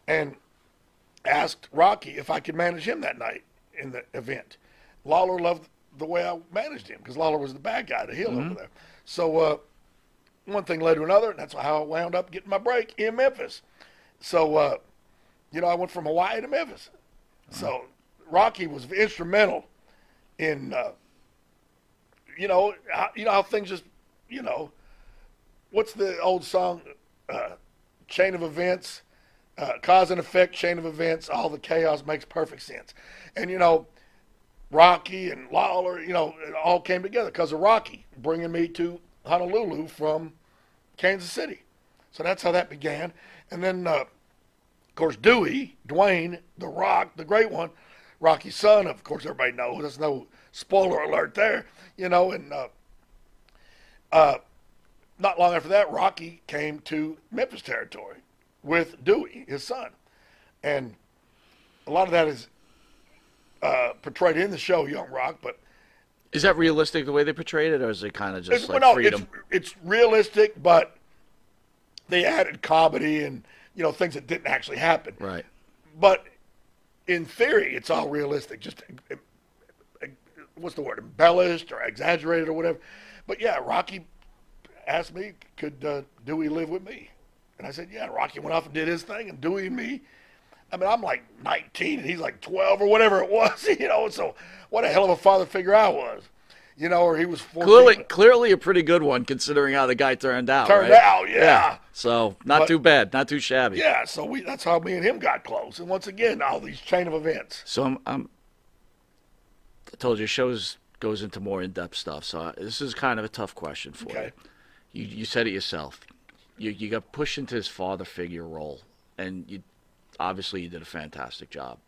and asked Rocky if I could manage him that night in the event. Lawler loved the way I managed him because Lawler was the bad guy, the heel mm-hmm. over there. So uh, one thing led to another, and that's how I wound up getting my break in Memphis. So, uh, you know, I went from Hawaii to Memphis. Mm-hmm. So Rocky was instrumental in, uh, you know, how, you know how things just, you know, what's the old song? Uh, chain of events, uh, cause and effect, chain of events, all the chaos makes perfect sense. And, you know, Rocky and Lawler, you know, it all came together because of Rocky bringing me to Honolulu from Kansas City. So that's how that began. And then, uh, of course, Dewey, Dwayne, The Rock, the great one, Rocky's son, of course, everybody knows. There's no spoiler alert there, you know. And uh, uh, not long after that, Rocky came to Memphis territory with Dewey, his son. And a lot of that is uh, portrayed in the show, Young Rock, but... Is that realistic, the way they portrayed it, or is it kind of just like no, freedom? It's, it's realistic, but they added comedy and, you know, things that didn't actually happen. Right. But in theory, it's all realistic. Just, what's the word, embellished or exaggerated or whatever. But, yeah, Rocky asked me, could uh, Dewey live with me? And I said, yeah. Rocky went off and did his thing, and Dewey and me. I mean, I'm like nineteen, and he's like twelve or whatever it was, you know. So what a hell of a father figure I was, you know, or he was fourteen. Clearly, clearly a pretty good one considering how the guy turned out. Turned right? out, yeah. yeah. So not but, too bad, not too shabby. Yeah, so we that's how me and him got close. And once again, all these chain of events. So I'm, I'm I told you, shows goes into more in-depth stuff. So I, this is kind of a tough question for okay. you. You you said it yourself. You you got pushed into this father figure role, and you. Obviously, you did a fantastic job.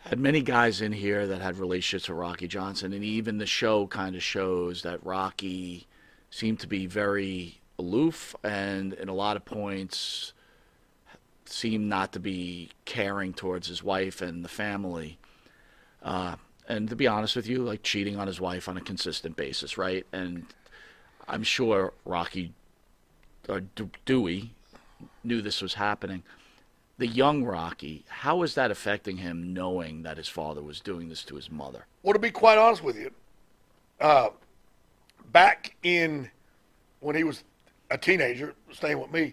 Had many guys in here that had relationships with Rocky Johnson, and even the show kind of shows that Rocky seemed to be very aloof and, in a lot of points, seemed not to be caring towards his wife and the family. Uh, and to be honest with you, like cheating on his wife on a consistent basis, right? And I'm sure Rocky, or De- Dewey... knew this was happening. The young Rocky, how is that affecting him knowing that his father was doing this to his mother? Well, to be quite honest with you, uh, back in when he was a teenager, staying with me,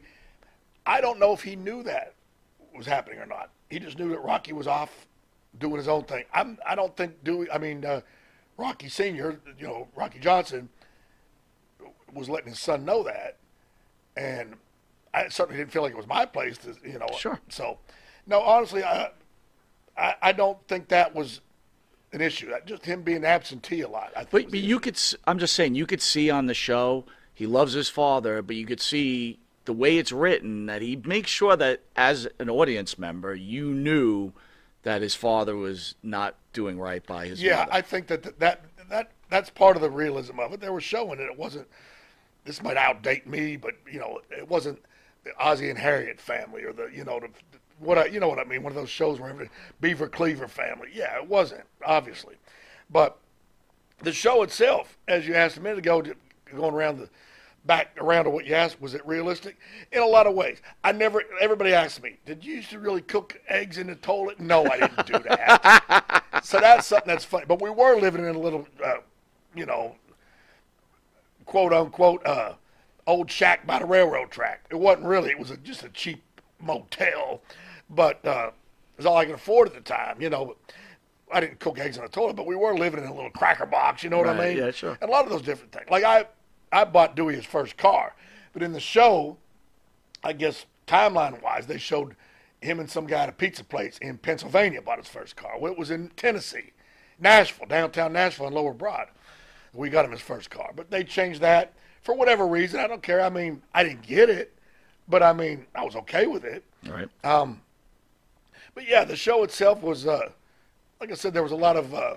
I don't know if he knew that was happening or not. He just knew that Rocky was off doing his own thing. I'm, I don't think Dewey, I mean, uh, Rocky Senior, you know, Rocky Johnson was letting his son know that. And I certainly didn't feel like it was my place to, you know. Sure. So, no, honestly, I, I, I don't think that was an issue. Just him being absentee a lot. I think but but you could, I'm just saying, you could see on the show, he loves his father, but you could see the way it's written that he makes sure that as an audience member, you knew that his father was not doing right by his yeah, mother. I think that, th- that that that's part of the realism of it. They were showing it. It wasn't, this might outdate me, but, you know, it wasn't the Ozzie and Harriet family, or the you know the what I, you know what I mean. One of those shows where every, Beaver Cleaver family. Yeah, it wasn't obviously, but the show itself, as you asked a minute ago, going around the back around to what you asked, was it realistic? In a lot of ways, I never. Everybody asks me, "Did you used to really cook eggs in the toilet?" No, I didn't do that. So that's something that's funny. But we were living in a little, uh, you know, quote unquote. Uh, old shack by the railroad track. It wasn't really, it was a, just a cheap motel, but uh, it was all I could afford at the time, you know. I didn't cook eggs on the toilet, but we were living in a little cracker box, you know what right, I mean? Yeah, sure. And a lot of those different things. Like I, I bought Dewey his first car, but in the show, I guess timeline-wise, they showed him and some guy at a pizza place in Pennsylvania bought his first car. Well, it was in Tennessee, Nashville, downtown Nashville and Lower Broad. We got him his first car, but they changed that. For whatever reason, I don't care. I mean, I didn't get it, but I mean, I was okay with it. Right. Um, but yeah, the show itself was, uh, like I said, there was a lot of uh,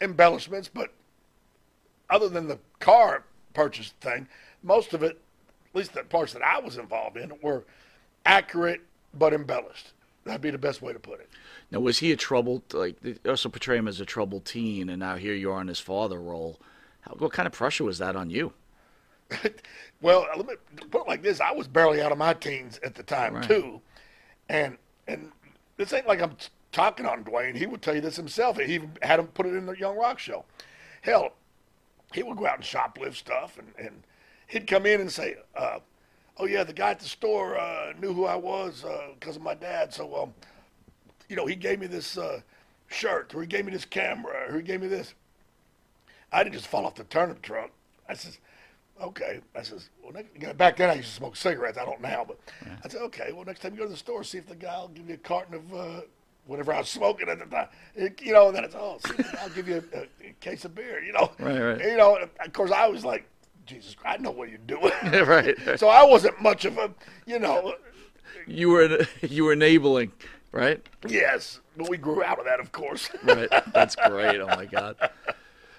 embellishments, but other than the car purchase thing, most of it, at least the parts that I was involved in, were accurate but embellished. That'd be the best way to put it. Now, was he a troubled, like, they also portray him as a troubled teen, and now here you are in his father role. How, what kind of pressure was that on you? Well, let me put it like this. I was barely out of my teens at the time, right. too. And and this ain't like I'm talking on Dwayne. He would tell you this himself. He even had him put it in the Young Rock show. Hell, he would go out and shoplift stuff, and, and he'd come in and say, uh, oh, yeah, the guy at the store uh, knew who I was because uh, of my dad. So, um, you know, he gave me this uh, shirt, or he gave me this camera, or he gave me this. I didn't just fall off the turnip truck. I says, okay. I says, well, next, back then I used to smoke cigarettes. I don't now, but yeah. I said, okay, well, next time you go to the store, see if the guy will give you a carton of uh, whatever I was smoking at the time. It, you know, and then it's, oh, see if the guy will give you a, a case of beer, you know. Right, right. And, you know, and of course, I was like, Jesus Christ, I know what you're doing. right, right. So I wasn't much of a, you know. You were you were enabling, right? Yes. But we grew out of that, of course. right. That's great. Oh, my God.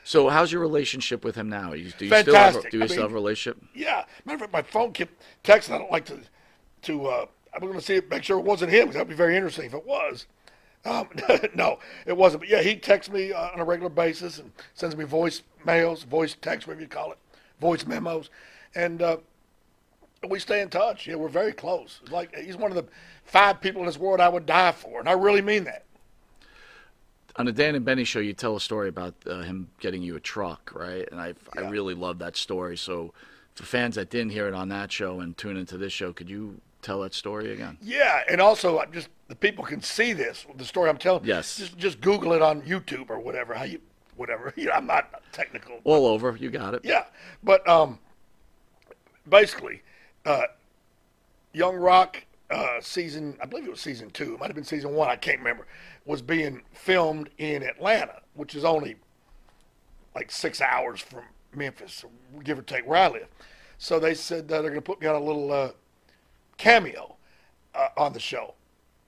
So how's your relationship with him now? You, do you Fantastic. Still have, do you I still mean, have a relationship? Yeah. Matter of fact, my phone kept texting. I don't like to, to uh, I'm going to see it, make sure it wasn't him, because that would be very interesting if it was. Um, no, it wasn't. But, yeah, he texts me uh, on a regular basis and sends me voice mails, voice texts, whatever you call it, voice memos. And uh, we stay in touch. Yeah, we're very close. It's like he's one of the five people in this world I would die for, and I really mean that. On the Dan and Benny show, you tell a story about uh, him getting you a truck, right? And I yeah. I really love that story. So for fans that didn't hear it on that show and tune into this show, could you tell that story again? Yeah, and also just the people can see this, the story I'm telling. Yes. Just, just Google it on YouTube or whatever. How you, whatever. You know, I'm not technical. But, all over. You got it. Yeah. But um, basically, uh, Young Rock... Uh, season, I believe it was season two, it might have been season one, I can't remember, was being filmed in Atlanta, which is only like six hours from Memphis, give or take where I live. So they said that they're going to put me on a little uh, cameo uh, on the show.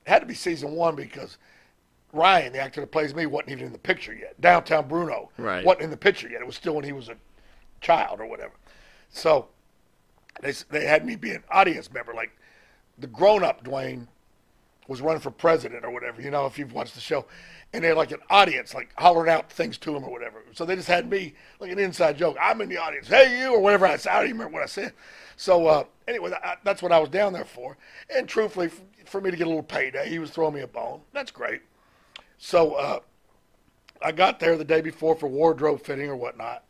It had to be season one because Ryan, the actor that plays me, wasn't even in the picture yet. Downtown Bruno right. wasn't in the picture yet. It was still when he was a child or whatever. So they they had me be an audience member, like the grown-up Dwayne was running for president or whatever, you know, if you've watched the show. And they're like an audience, like hollering out things to him or whatever. So they just had me, like an inside joke. I'm in the audience. Hey, you, or whatever I said. I don't even remember what I said. So uh, anyway, I, that's what I was down there for. And truthfully, for, for me to get a little payday, he was throwing me a bone. That's great. So uh, I got there the day before for wardrobe fitting or whatnot.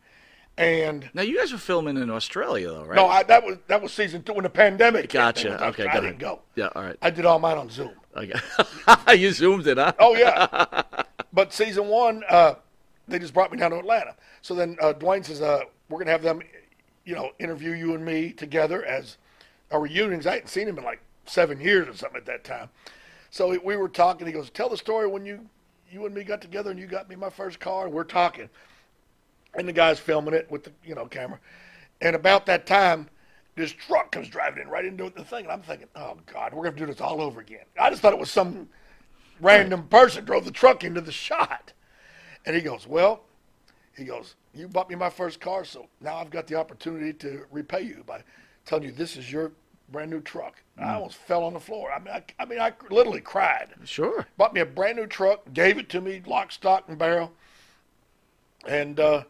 And now you guys were filming in Australia, though, right? No, I, that was that was season two when the pandemic. Gotcha. Came. Okay, I didn't go. Yeah, all right. I did all mine on Zoom. Okay, you zoomed it, huh? Oh yeah. But season one, uh, they just brought me down to Atlanta. So then uh, Dwayne says, uh, "We're gonna have them, you know, interview you and me together as our reunions." I hadn't seen him in like seven years or something at that time. So we were talking. He goes, "Tell the story when you you and me got together and you got me my first car." We're talking. And the guy's filming it with the, you know, camera. And about that time, this truck comes driving in right into the thing. And I'm thinking, oh, God, we're going to do this all over again. I just thought it was some random person drove the truck into the shot. And he goes, well, he goes, you bought me my first car, so now I've got the opportunity to repay you by telling you this is your brand new truck. Mm. I almost fell on the floor. I mean, I, I mean, I literally cried. Sure. Bought me a brand new truck, gave it to me, lock, stock, and barrel. And, uh.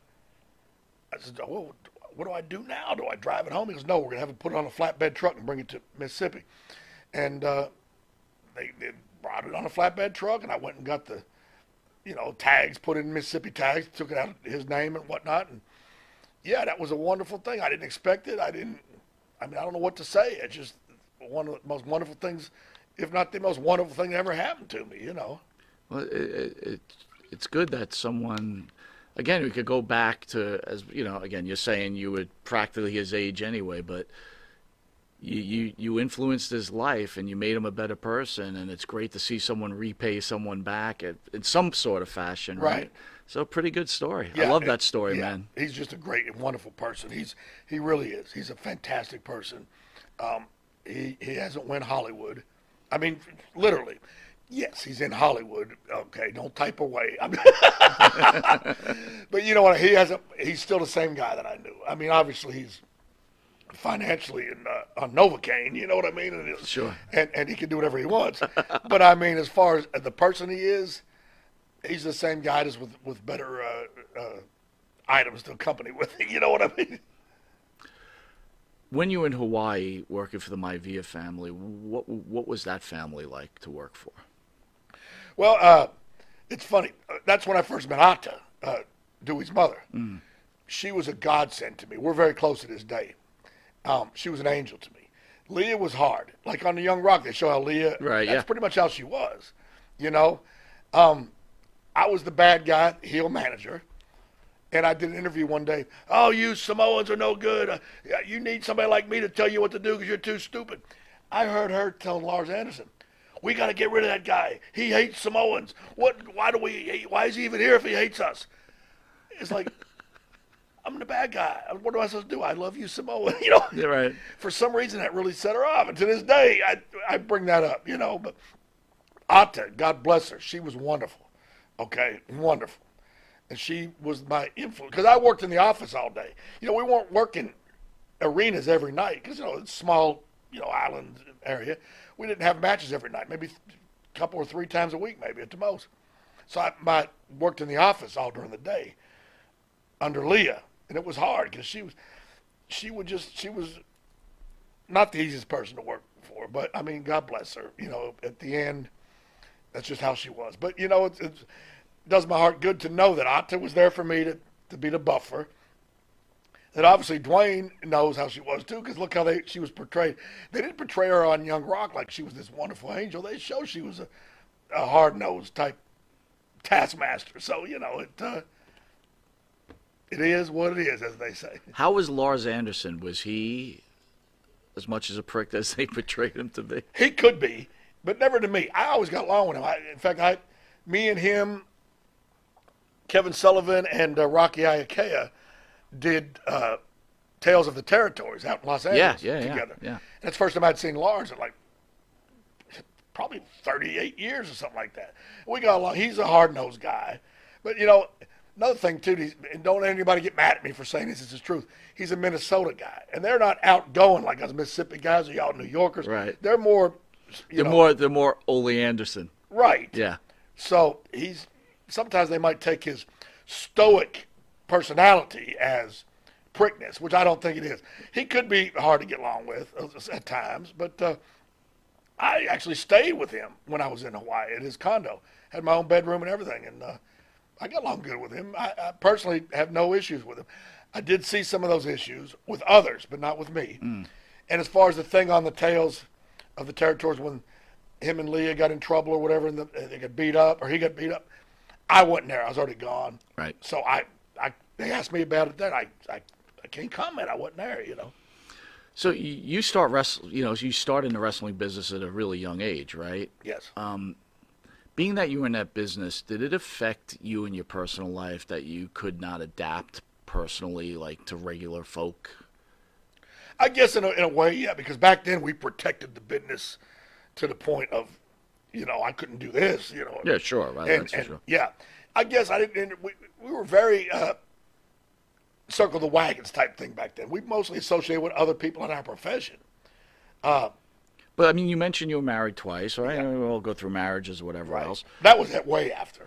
I said, well, what do I do now? Do I drive it home? He goes, no, we're going to have to put it on a flatbed truck and bring it to Mississippi. And uh, they, they brought it on a flatbed truck, and I went and got the, you know, tags, put in Mississippi tags, took it out of his name and whatnot. And, yeah, that was a wonderful thing. I didn't expect it. I didn't, I mean, I don't know what to say. It's just one of the most wonderful things, if not the most wonderful thing that ever happened to me, you know. Well, it, it it's good that someone... Again, we could go back to, as you know, again, you're saying you were practically his age anyway, but you, you, you influenced his life and you made him a better person, and it's great to see someone repay someone back at, in some sort of fashion, right? right? So pretty good story. Yeah, I love it, that story, yeah, man. He's just a great and wonderful person. He's He really is. He's a fantastic person. Um, he, he hasn't won Hollywood. I mean, literally. Yes, he's in Hollywood. Okay, don't type away. I mean, but you know what? He hasn't. He's still the same guy that I knew. I mean, obviously he's financially in, uh, on Novocaine. You know what I mean? And sure. And and he can do whatever he wants. But I mean, as far as the person he is, he's the same guy, just with with better uh, uh, items to accompany with it. You know what I mean? When you were in Hawaii working for the Maivia family, what what was that family like to work for? Well, uh, it's funny. That's when I first met Ata, uh, Dewey's mother. Mm. she was a godsend to me. We're very close to this day. Um, she was an angel to me. Lia was hard. Like on the Young Rock, they show how Lia, right, that's yeah. pretty much how she was. You know, um, I was the bad guy, heel manager. And I did an interview one day. Oh, you Samoans are no good. Uh, you need somebody like me to tell you what to do because you're too stupid. I heard her telling Lars Anderson, we got to get rid of that guy. He hates Samoans. What? Why do we? Why is he even here if he hates us? It's like, I'm the bad guy. What am I supposed to do? I love you, Samoan. You know. Yeah, right. For some reason, that really set her off. And to this day, I I bring that up. You know. But Ata, God bless her, she was wonderful. Okay, wonderful. And she was my influence, because I worked in the office all day. You know, we weren't working arenas every night, because, you know, it's a small, you know, island area. We didn't have matches every night, maybe a couple or three times a week, maybe at the most. So I my, worked in the office all during the day under Lia, and it was hard, because she was, she would just, she was not the easiest person to work for, but, I mean, God bless her. You know, at the end, that's just how she was. But, you know, it's, it's does my heart good to know that Ata was there for me to, to be the buffer. That obviously Dwayne knows how she was too, because look how they she was portrayed. They didn't portray her on Young Rock like she was this wonderful angel. They showed she was a, a hard-nosed type taskmaster. So, you know, it uh, it is what it is, as they say. How was Lars Anderson? Was he as much as a prick as they portrayed him to be? He could be, but never to me. I always got along with him. I, in fact, I, me and him, Kevin Sullivan and uh, Rocky Iakea did uh, Tales of the Territories out in Los Angeles yeah, yeah, together. Yeah, yeah. And that's the first time I'd seen Lars in like probably thirty-eight years or something like that. We got along. He's a hard-nosed guy. But, you know, another thing, too, and don't let anybody get mad at me for saying this, it's the truth. He's a Minnesota guy. And they're not outgoing like us Mississippi guys or y'all New Yorkers. Right. They're more, you they're know. More, they're more Ole Anderson. Right. Yeah. So he's... Sometimes they might take his stoic personality as prickness, which I don't think it is. He could be hard to get along with at times, but uh, I actually stayed with him when I was in Hawaii at his condo. Had my own bedroom and everything, and uh, I got along good with him. I, I personally have no issues with him. I did see some of those issues with others, but not with me. Mm. And as far as the thing on the Tales of the Territories when him and Lia got in trouble or whatever, and they got beat up, or he got beat up, I wasn't there. I was already gone. Right. So I, I, they asked me about it then. I, I, I can't comment. I wasn't there, you know. So you, you start wrestling, you know, so you start in the wrestling business at a really young age, right? Yes. Um, being that you were in that business, did it affect you in your personal life that you could not adapt personally, like to regular folk? I guess in a, in a way, yeah, because back then we protected the business to the point of, you know, I couldn't do this, you know. Yeah, sure. Right, and, that's and, sure. Yeah. I guess I didn't, we, we were very uh, circle the wagons type thing back then. We mostly associated with other people in our profession. Uh, but, I mean, you mentioned you were married twice, right? Yeah. I mean, we all go through marriages or whatever right. else. That was that way after.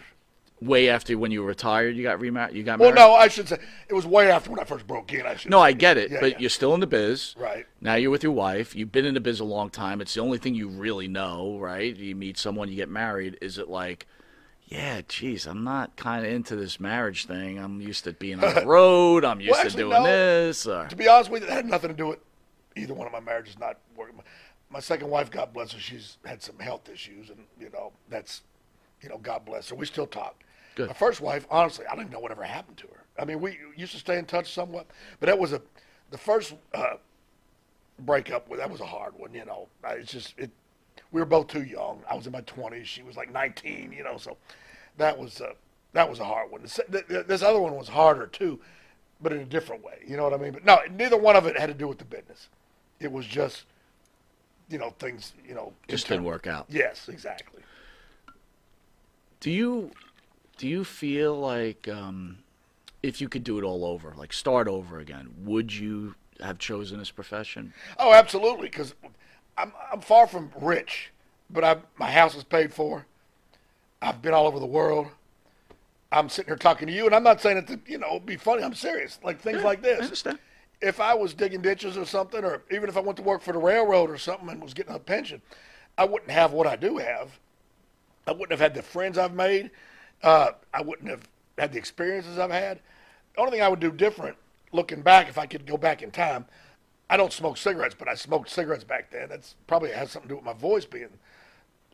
Way after when you retired, you got remarried? You got married? Well, no, I should say it was way after when I first broke in. I should No, say. I get it, yeah, but yeah. You're still in the biz. Right. Now you're with your wife. You've been in the biz a long time. It's the only thing you really know, right? You meet someone, you get married. Is it like, yeah, geez, I'm not kind of into this marriage thing. I'm used to being on the road. I'm used well, actually, to doing no, this. Or... To be honest with you, that had nothing to do with either one of my marriages not working. My second wife, God bless her, she's had some health issues, and, you know, that's, you know, God bless her. We still talk. Good. My first wife, honestly, I don't even know whatever happened to her. I mean, we used to stay in touch somewhat, but that was a, the first uh, breakup, that was a hard one, you know. It's just, it. we were both too young. I was in my twenties. She was like nineteen, you know, so that was a, that was a hard one. This, this other one was harder, too, but in a different way, you know what I mean? But no, neither one of it had to do with the business. It was just, you know, things, you know. Just didn't work out. Yes, exactly. Do you... Do you feel like um, if you could do it all over, like start over again, would you have chosen this profession? Oh, absolutely, because I'm I'm far from rich, but I my house is paid for. I've been all over the world. I'm sitting here talking to you, and I'm not saying it to, you know, be funny. I'm serious, like things yeah, like this. I understand. If I was digging ditches or something, or even if I went to work for the railroad or something and was getting a pension, I wouldn't have what I do have. I wouldn't have had the friends I've made. Uh, I wouldn't have had the experiences I've had. The only thing I would do different, looking back, if I could go back in time, I don't smoke cigarettes, but I smoked cigarettes back then. That's probably has something to do with my voice being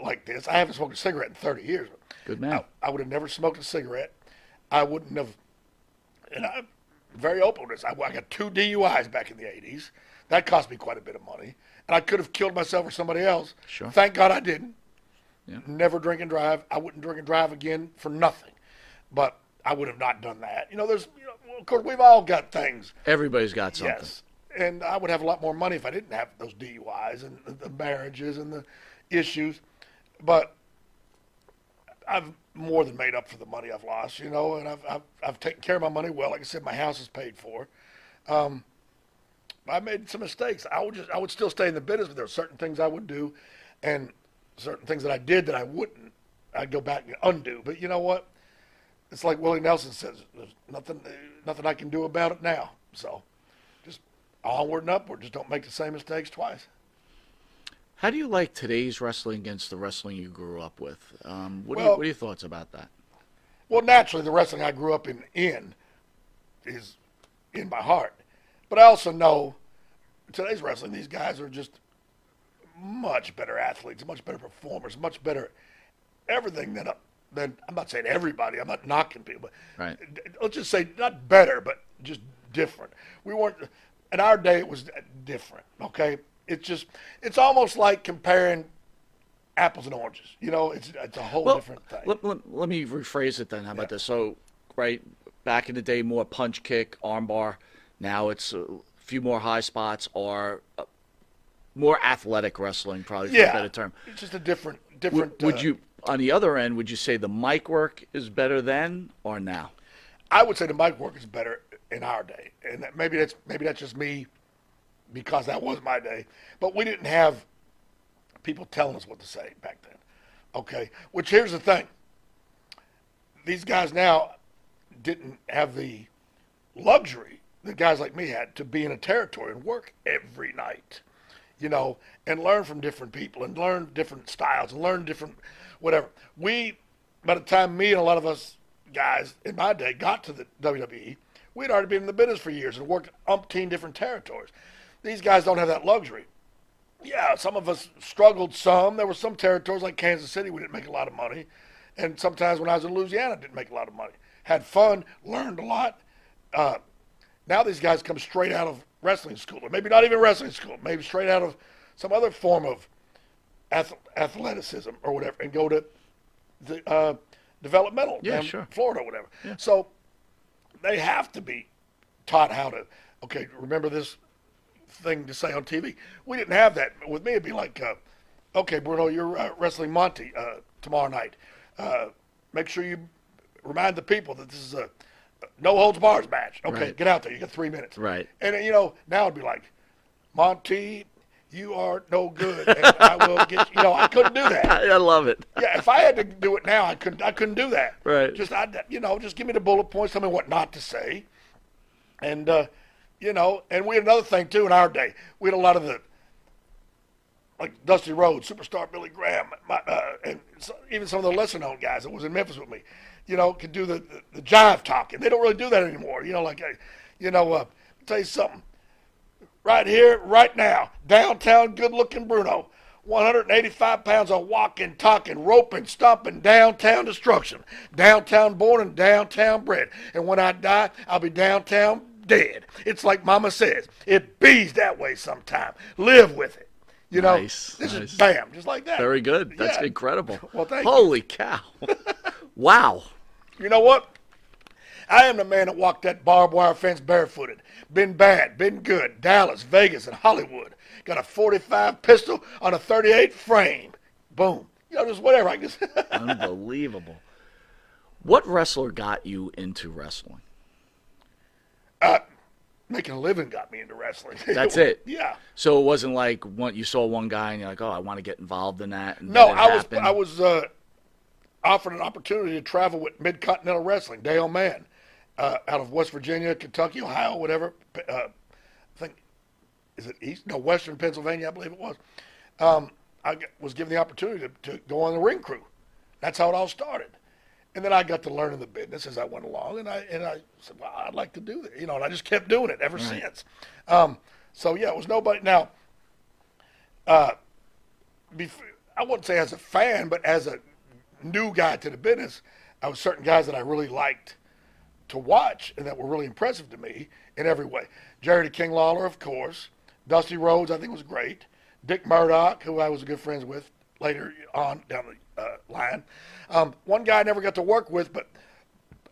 like this. I haven't smoked a cigarette in thirty years. Good man. I, I would have never smoked a cigarette. I wouldn't have, and I'm very open to this. I, I got two D U Is back in the eighties. That cost me quite a bit of money. And I could have killed myself or somebody else. Sure. Thank God I didn't. Yeah. Never drink and drive. I wouldn't drink and drive again for nothing. But I would have not done that. You know, there's, you know, of course, we've all got things. Everybody's got something. Yes. And I would have a lot more money if I didn't have those D U Is and the marriages and the issues. But I've more than made up for the money I've lost, you know, and I've I've, I've taken care of my money well. Like I said, my house is paid for. Um, I made some mistakes. I would just I would still stay in the business, but there were certain things I would do and certain things that I did that I wouldn't. I'd go back and undo. But you know what? It's like Willie Nelson says, there's nothing nothing I can do about it now. So just onward and upward. Just don't make the same mistakes twice. How do you like today's wrestling against the wrestling you grew up with? Um, what, well, are you, what are your thoughts about that? Well, naturally, the wrestling I grew up in, in is in my heart. But I also know today's wrestling, these guys are just much better athletes, much better performers, much better everything than, a, than I'm not saying everybody, I'm not knocking people. But right. Let's just say not better, but just different. We weren't, in our day, it was different, okay? It's just, it's almost like comparing apples and oranges. You know, it's it's a whole well, different thing. Let, let, let me rephrase it then. How about yeah. this? So, right, back in the day, more punch, kick, armbar. Now it's a few more high spots or more athletic wrestling, probably for yeah. a better term. It's just a different, different. Would, would uh, you, on the other end, would you say the mic work is better then or now? I would say the mic work is better in our day. And that, maybe that's maybe that's just me. Because that was my day. But we didn't have people telling us what to say back then. Okay? Which, here's the thing. These guys now didn't have the luxury that guys like me had to be in a territory and work every night, you know, and learn from different people and learn different styles and learn different whatever. We, by the time me and a lot of us guys in my day got to the W W E, we'd already been in the business for years and worked umpteen different territories. These guys don't have that luxury. Yeah, some of us struggled some. There were some territories like Kansas City we didn't make a lot of money. And sometimes when I was in Louisiana, I didn't make a lot of money. Had fun, learned a lot. Uh, now these guys come straight out of wrestling school, or maybe not even wrestling school, maybe straight out of some other form of ath- athleticism or whatever, and go to the uh, developmental yeah, down sure. Florida or whatever. Yeah. So they have to be taught how to, okay, remember this thing to say on T V. We didn't have that. With me, it'd be like, uh, okay, Bruno, you're uh, wrestling Monty uh, tomorrow night. Uh, make sure you remind the people that this is a no-holds-bars match. Okay, right. Get out there. You got three minutes. Right. And, you know, now it'd be like, Monty, you are no good. And I will get you. You know, I couldn't do that. I love it. Yeah, if I had to do it now, I couldn't I couldn't do that. Right. Just, I, you know, just give me the bullet points. Tell me what not to say. And, uh, You know, and we had another thing, too, in our day. We had a lot of the, like Dusty Rhodes, Superstar Billy Graham, my, uh, and so, even some of the lesser-known guys that was in Memphis with me, you know, could do the, the, the jive talking. They don't really do that anymore. You know, like, uh, you know, uh, I'll tell you something. Right here, right now, downtown good-looking Bruno, one hundred eighty-five pounds of walking, talking, roping, stomping, downtown destruction, downtown born and downtown bred. And when I die, I'll be downtown dead. It's like Mama says, it bees that way sometime. Live with it. You know, nice, this nice. Is bam, just like that. Very good. That's yeah. incredible. Well, thank Holy you. Cow. Wow. You know what? I am the man that walked that barbed wire fence barefooted. Been bad, been good. Dallas, Vegas, and Hollywood. Got a forty-five pistol on a thirty-eight frame. Boom. You know, just whatever. I guess. Unbelievable. What wrestler got you into wrestling? Uh, making a living got me into wrestling. That's it. Yeah. So it wasn't like one, you saw one guy and you're like, oh, I want to get involved in that. And no, I was, I was uh, offered an opportunity to travel with Mid-Continental Wrestling, Dale Mann, uh, out of West Virginia, Kentucky, Ohio, whatever. Uh, I think, is it East? No, Western Pennsylvania, I believe it was. Um, I was given the opportunity to, to go on the ring crew. That's how it all started. And then I got to learn in the business as I went along, and I and I said, well, I'd like to do that, you know, and I just kept doing it ever right. since. Um, so, yeah, it was nobody. Now, uh, before, I wouldn't say as a fan, but as a new guy to the business, I was certain guys that I really liked to watch and that were really impressive to me in every way. Jerry the King Lawler, of course. Dusty Rhodes, I think, was great. Dick Murdoch, who I was good friends with later on down the uh, line. Um, one guy I never got to work with, but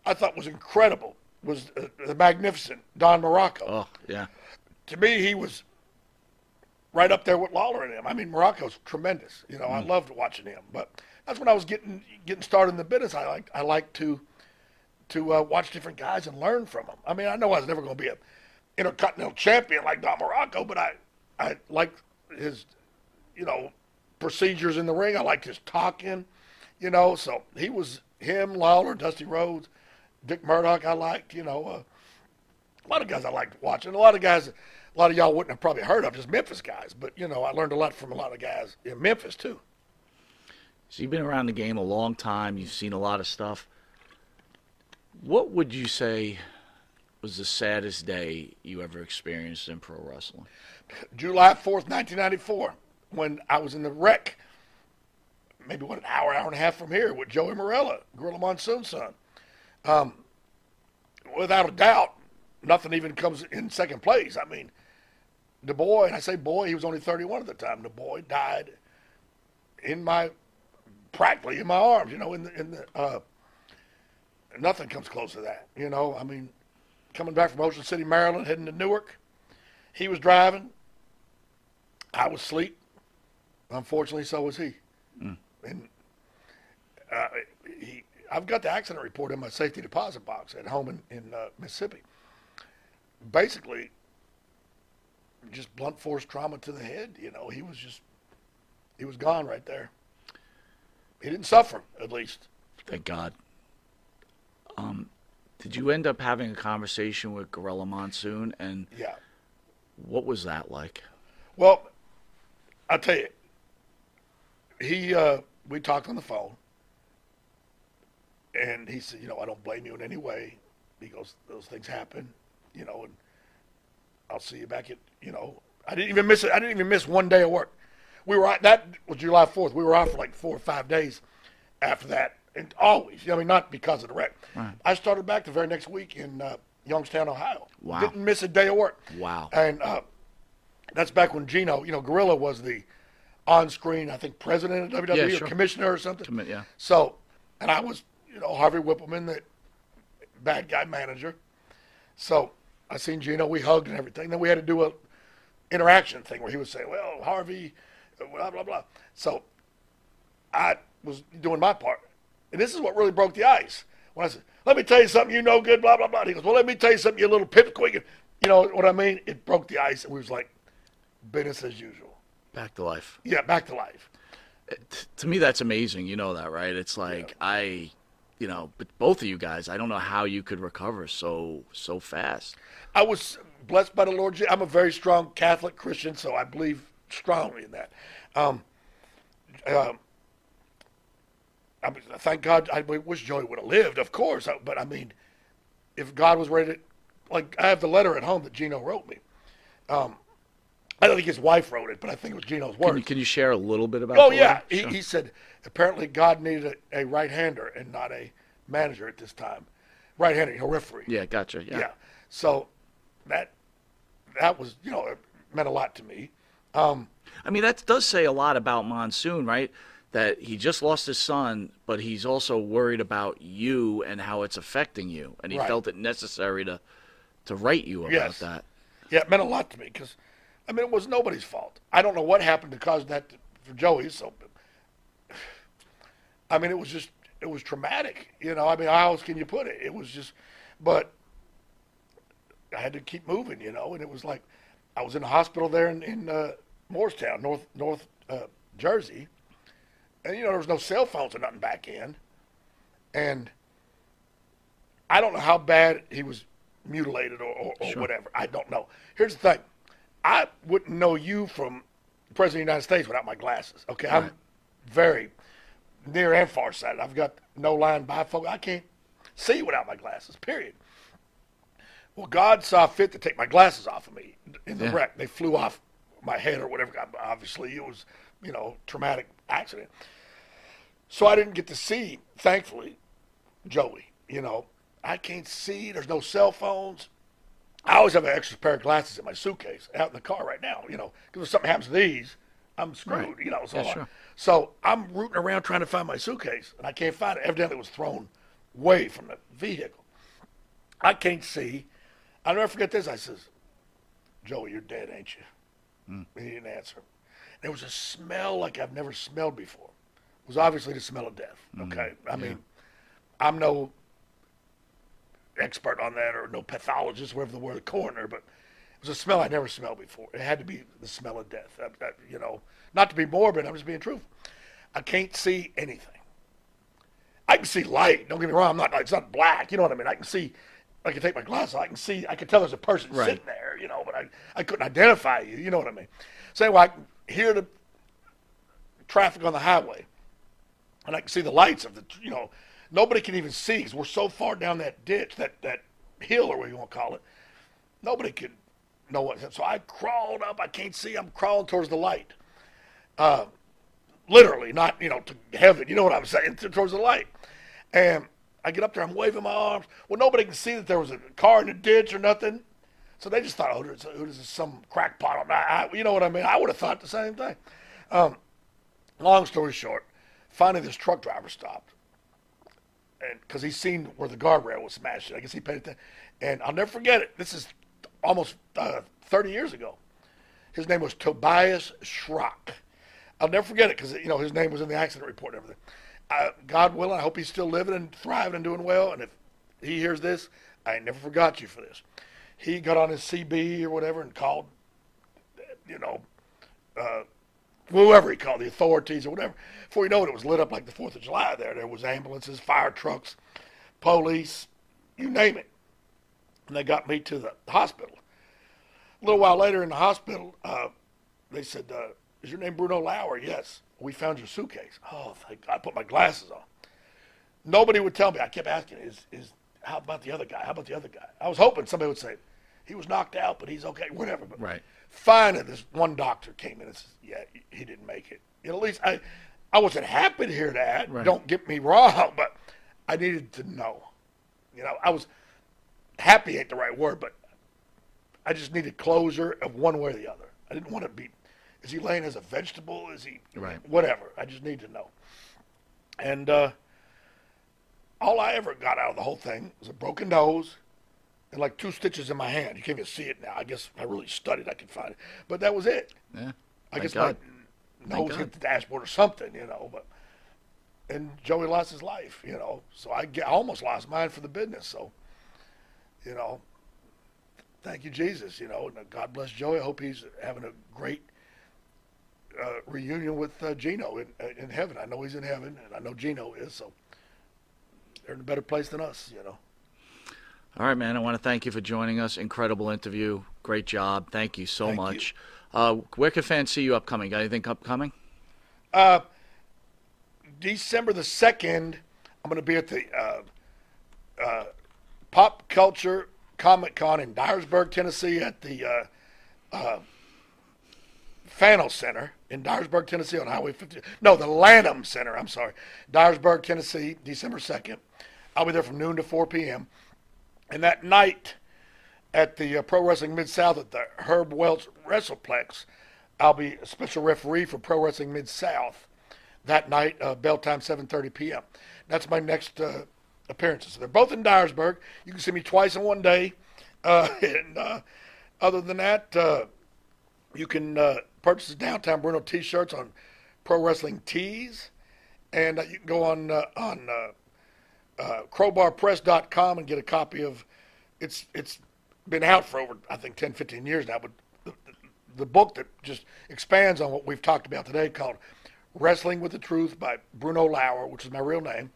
I thought was incredible, was uh, the magnificent Don Morocco. Oh, yeah. To me, he was right up there with Lawler and him. I mean, Morocco's tremendous. You know, mm. I loved watching him. But that's when I was getting getting started in the business. I liked, I liked to to uh, watch different guys and learn from them. I mean, I know I was never going to be a Intercontinental champion like Don Morocco, but I, I liked his, you know, procedures in the ring. I liked his talking, you know. So he was him, Lawler, Dusty Rhodes, Dick Murdoch. I liked, you know, uh, a lot of guys I liked watching. A lot of guys, a lot of y'all wouldn't have probably heard of, just Memphis guys. But you know, I learned a lot from a lot of guys in Memphis too. So you've been around the game a long time. You've seen a lot of stuff. What would you say was the saddest day you ever experienced in pro wrestling? July fourth, nineteen ninety-four, when I was in the wreck, maybe what, an hour, hour and a half from here, with Joey Morella, Gorilla Monsoon's son. Um, without a doubt, nothing even comes in second place. I mean, the boy, and I say boy, he was only thirty-one at the time, the boy died in my, practically in my arms, you know, in the, in the uh, nothing comes close to that, you know, I mean, coming back from Ocean City, Maryland, heading to Newark. He was driving. I was asleep. Unfortunately, so was he. Mm. And uh, he, I've got the accident report in my safety deposit box at home in, in uh, Mississippi. Basically, just blunt force trauma to the head. You know, he was just, he was gone right there. He didn't suffer, at least. Thank God. Um. Did you end up having a conversation with Gorilla Monsoon? And yeah. What was that like? Well, I'll tell you. He, uh, we talked on the phone. And he said, you know, I don't blame you in any way. He goes, those things happen, you know, and I'll see you back at, you know. I didn't even miss it. I didn't even miss one day of work. We were out, that was July fourth. We were out for like four or five days after that. And always, I mean, not because of the wreck. Right. I started back the very next week in uh, Youngstown, Ohio. Wow. Didn't miss a day of work. Wow. And uh, that's back when Gino, you know, Gorilla was the on-screen, I think, president of W W E yeah, or sure. commissioner or something. Commit, yeah. So, and I was, you know, Harvey Wippleman, the bad guy manager. So I seen Gino. We hugged and everything. Then we had to do a interaction thing where he would say, well, Harvey, blah, blah, blah. So I was doing my part. And this is what really broke the ice. When I said, let me tell you something, you know good, blah, blah, blah. And he goes, well, let me tell you something, you little pipsqueak. You know what I mean? It broke the ice. And we was like, business as usual. Back to life. Yeah, back to life. It, to me, that's amazing. You know that, right? It's like yeah. I, you know, but both of you guys, I don't know how you could recover so so fast. I was blessed by the Lord. I'm a very strong Catholic Christian, so I believe strongly in that. Um, um I mean, thank God. I wish Joey would have lived, of course. But, I mean, if God was ready to, like, I have the letter at home that Gino wrote me. Um, I don't think his wife wrote it, but I think it was Gino's words. Can you, can you share a little bit about that? Oh, yeah. He, sure. he said, apparently God needed a, a right-hander and not a manager at this time. Right-hander, a referee. Yeah, gotcha. Yeah. yeah. So that that was, you know, it meant a lot to me. Um, I mean, that does say a lot about Monsoon, right? That he just lost his son, but he's also worried about you and how it's affecting you. And he right. felt it necessary to to write you about yes. that. Yeah, it meant a lot to me because, I mean, it was nobody's fault. I don't know what happened to cause that to, for Joey. So, I mean, it was just, it was traumatic. You know, I mean, how else can you put it? It was just, but I had to keep moving, you know. And it was like, I was in a hospital there in, in uh, Morristown, North, North uh, Jersey. And, you know, there was no cell phones or nothing back in. And I don't know how bad he was mutilated or, or, or sure. whatever. I don't know. Here's the thing. I wouldn't know you from the President of the United States without my glasses, okay? Right. I'm very near and far sighted. I've got no line bifocal. I can't see without my glasses, period. Well, God saw fit to take my glasses off of me in the yeah. wreck. They flew off my head or whatever. Obviously, it was, you know, traumatic accident. So I didn't get to see, thankfully, Joey. You know, I can't see. There's no cell phones. I always have an extra pair of glasses in my suitcase out in the car right now, you know, because if something happens to these, I'm screwed, right. you know. So, yeah, sure. so I'm rooting around trying to find my suitcase, and I can't find it. Evidently, it was thrown away from the vehicle. I can't see. I'll never forget this. I says, Joey, you're dead, ain't you? Mm. And he didn't answer. There was a smell like I've never smelled before. It was obviously the smell of death, mm-hmm. okay? I yeah. mean, I'm no expert on that or no pathologist, whatever the word, the coroner, but it was a smell I never smelled before. It had to be the smell of death, I, I, you know. Not to be morbid, I'm just being truthful. I can't see anything. I can see light. Don't get me wrong. I'm not. It's not black. You know what I mean? I can see. I can take my glasses off. I can see. I can tell there's a person right. sitting there, you know, but I, I couldn't identify you. You know what I mean? So anyway, I can hear the traffic on the highway, and I can see the lights of the, you know, nobody can even see because we're so far down that ditch, that, that hill or what you want to call it. Nobody could know what. So I crawled up. I can't see. I'm crawling towards the light. Uh, literally, not, you know, to heaven. You know what I'm saying? Towards the light. And I get up there, I'm waving my arms. Well, nobody can see that there was a car in the ditch or nothing. So they just thought, oh, there's, there's some crackpot on that. You know what I mean? I would have thought the same thing. Um, long story short, finally this truck driver stopped. And because he's seen where the guardrail was smashed. I guess he paid attention. And I'll never forget it. This is almost uh, thirty years ago. His name was Tobias Schrock. I'll never forget it because, you know, his name was in the accident report and everything. I, God willing, I hope he's still living and thriving and doing well. And if he hears this, I ain't never forgot you for this. He got on his C B or whatever and called, you know, uh, whoever he called, the authorities or whatever. Before you know it, it was lit up like the fourth of July there. There was ambulances, fire trucks, police, you name it. And they got me to the hospital. A little while later in the hospital, uh, they said, uh, is your name Bruno Lauer? Yes. We found your suitcase. Oh, thank God. I put my glasses on. Nobody would tell me. I kept asking, is is how about the other guy? How about the other guy? I was hoping somebody would say, he was knocked out, but he's okay, whatever. But right. Finally, this one doctor came in and said, yeah, he didn't make it. And at least I I wasn't happy to hear that. Right. Don't get me wrong, but I needed to know. You know, I was happy ain't the right word, but I just needed closure of one way or the other. I didn't want to be. Is he laying as a vegetable? Is he right. whatever? I just need to know. And uh, all I ever got out of the whole thing was a broken nose and like two stitches in my hand. You can't even see it now. I guess if I really studied, I could find it. But that was it. Yeah. I Thank guess God. my nose hit the dashboard or something, you know. But and Joey lost his life, you know. So I, get, I almost lost mine for the business. So, you know, thank you, Jesus. You know, and God bless Joey. I hope he's having a great Uh, reunion with uh, Gino in, in heaven. I know he's in heaven, and I know Gino is, so they're in a better place than us, you know. All right, man. I want to thank you for joining us. Incredible interview. Great job. Thank you so thank much. You. Uh, where can fans see you upcoming? Got anything upcoming? Uh, December the second, I'm going to be at the uh, uh, Pop Culture Comic Con in Dyersburg, Tennessee, at the uh, uh, Fano Center in Dyersburg, Tennessee on Highway fifty. No, the Lanham Center, I'm sorry. Dyersburg, Tennessee, December second. I'll be there from noon to four p.m. And that night at the uh, Pro Wrestling Mid-South at the Herb Welch Wrestleplex, I'll be a special referee for Pro Wrestling Mid-South that night, uh, bell time, seven thirty p.m. That's my next uh, appearances. So they're both in Dyersburg. You can see me twice in one day. Uh, and uh, other than that, uh, you can... Uh, purchases Downtown Bruno t-shirts on Pro Wrestling Tees, and uh, you can go on uh, on uh, uh, crowbar press dot com and get a copy of it's it's been out for over I think ten, fifteen years now, but the, the book that just expands on what we've talked about today called Wrestling with the Truth by Bruno Lauer, which is my real name,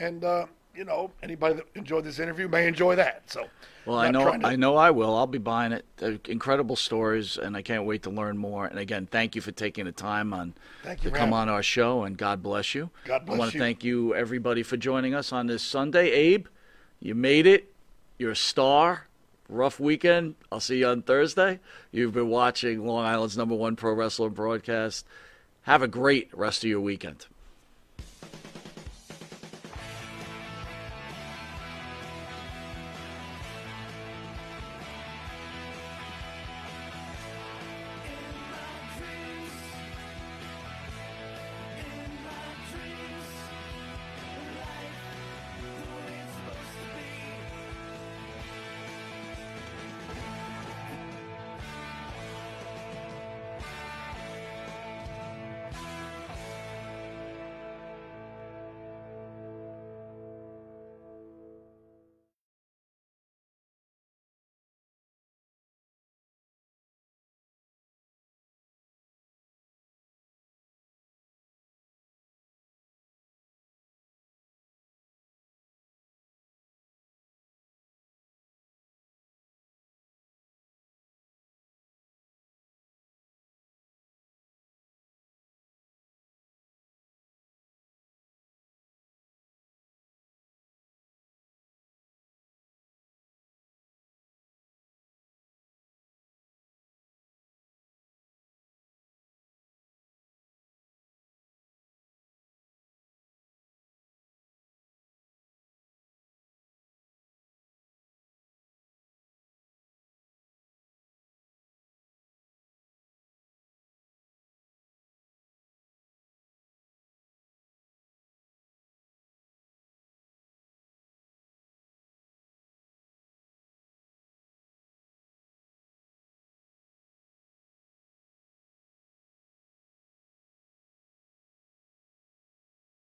and uh, you know, anybody that enjoyed this interview may enjoy that. So, well, I know, to... I know, I will. I'll be buying it. They're incredible stories, and I can't wait to learn more. And again, thank you for taking the time on thank you, to come on our show. And God bless you. God bless you. I want to you. thank you, everybody, for joining us on this Sunday. Abe, you made it. You're a star. Rough weekend. I'll see you on Thursday. You've been watching Long Island's number one pro wrestler broadcast. Have a great rest of your weekend.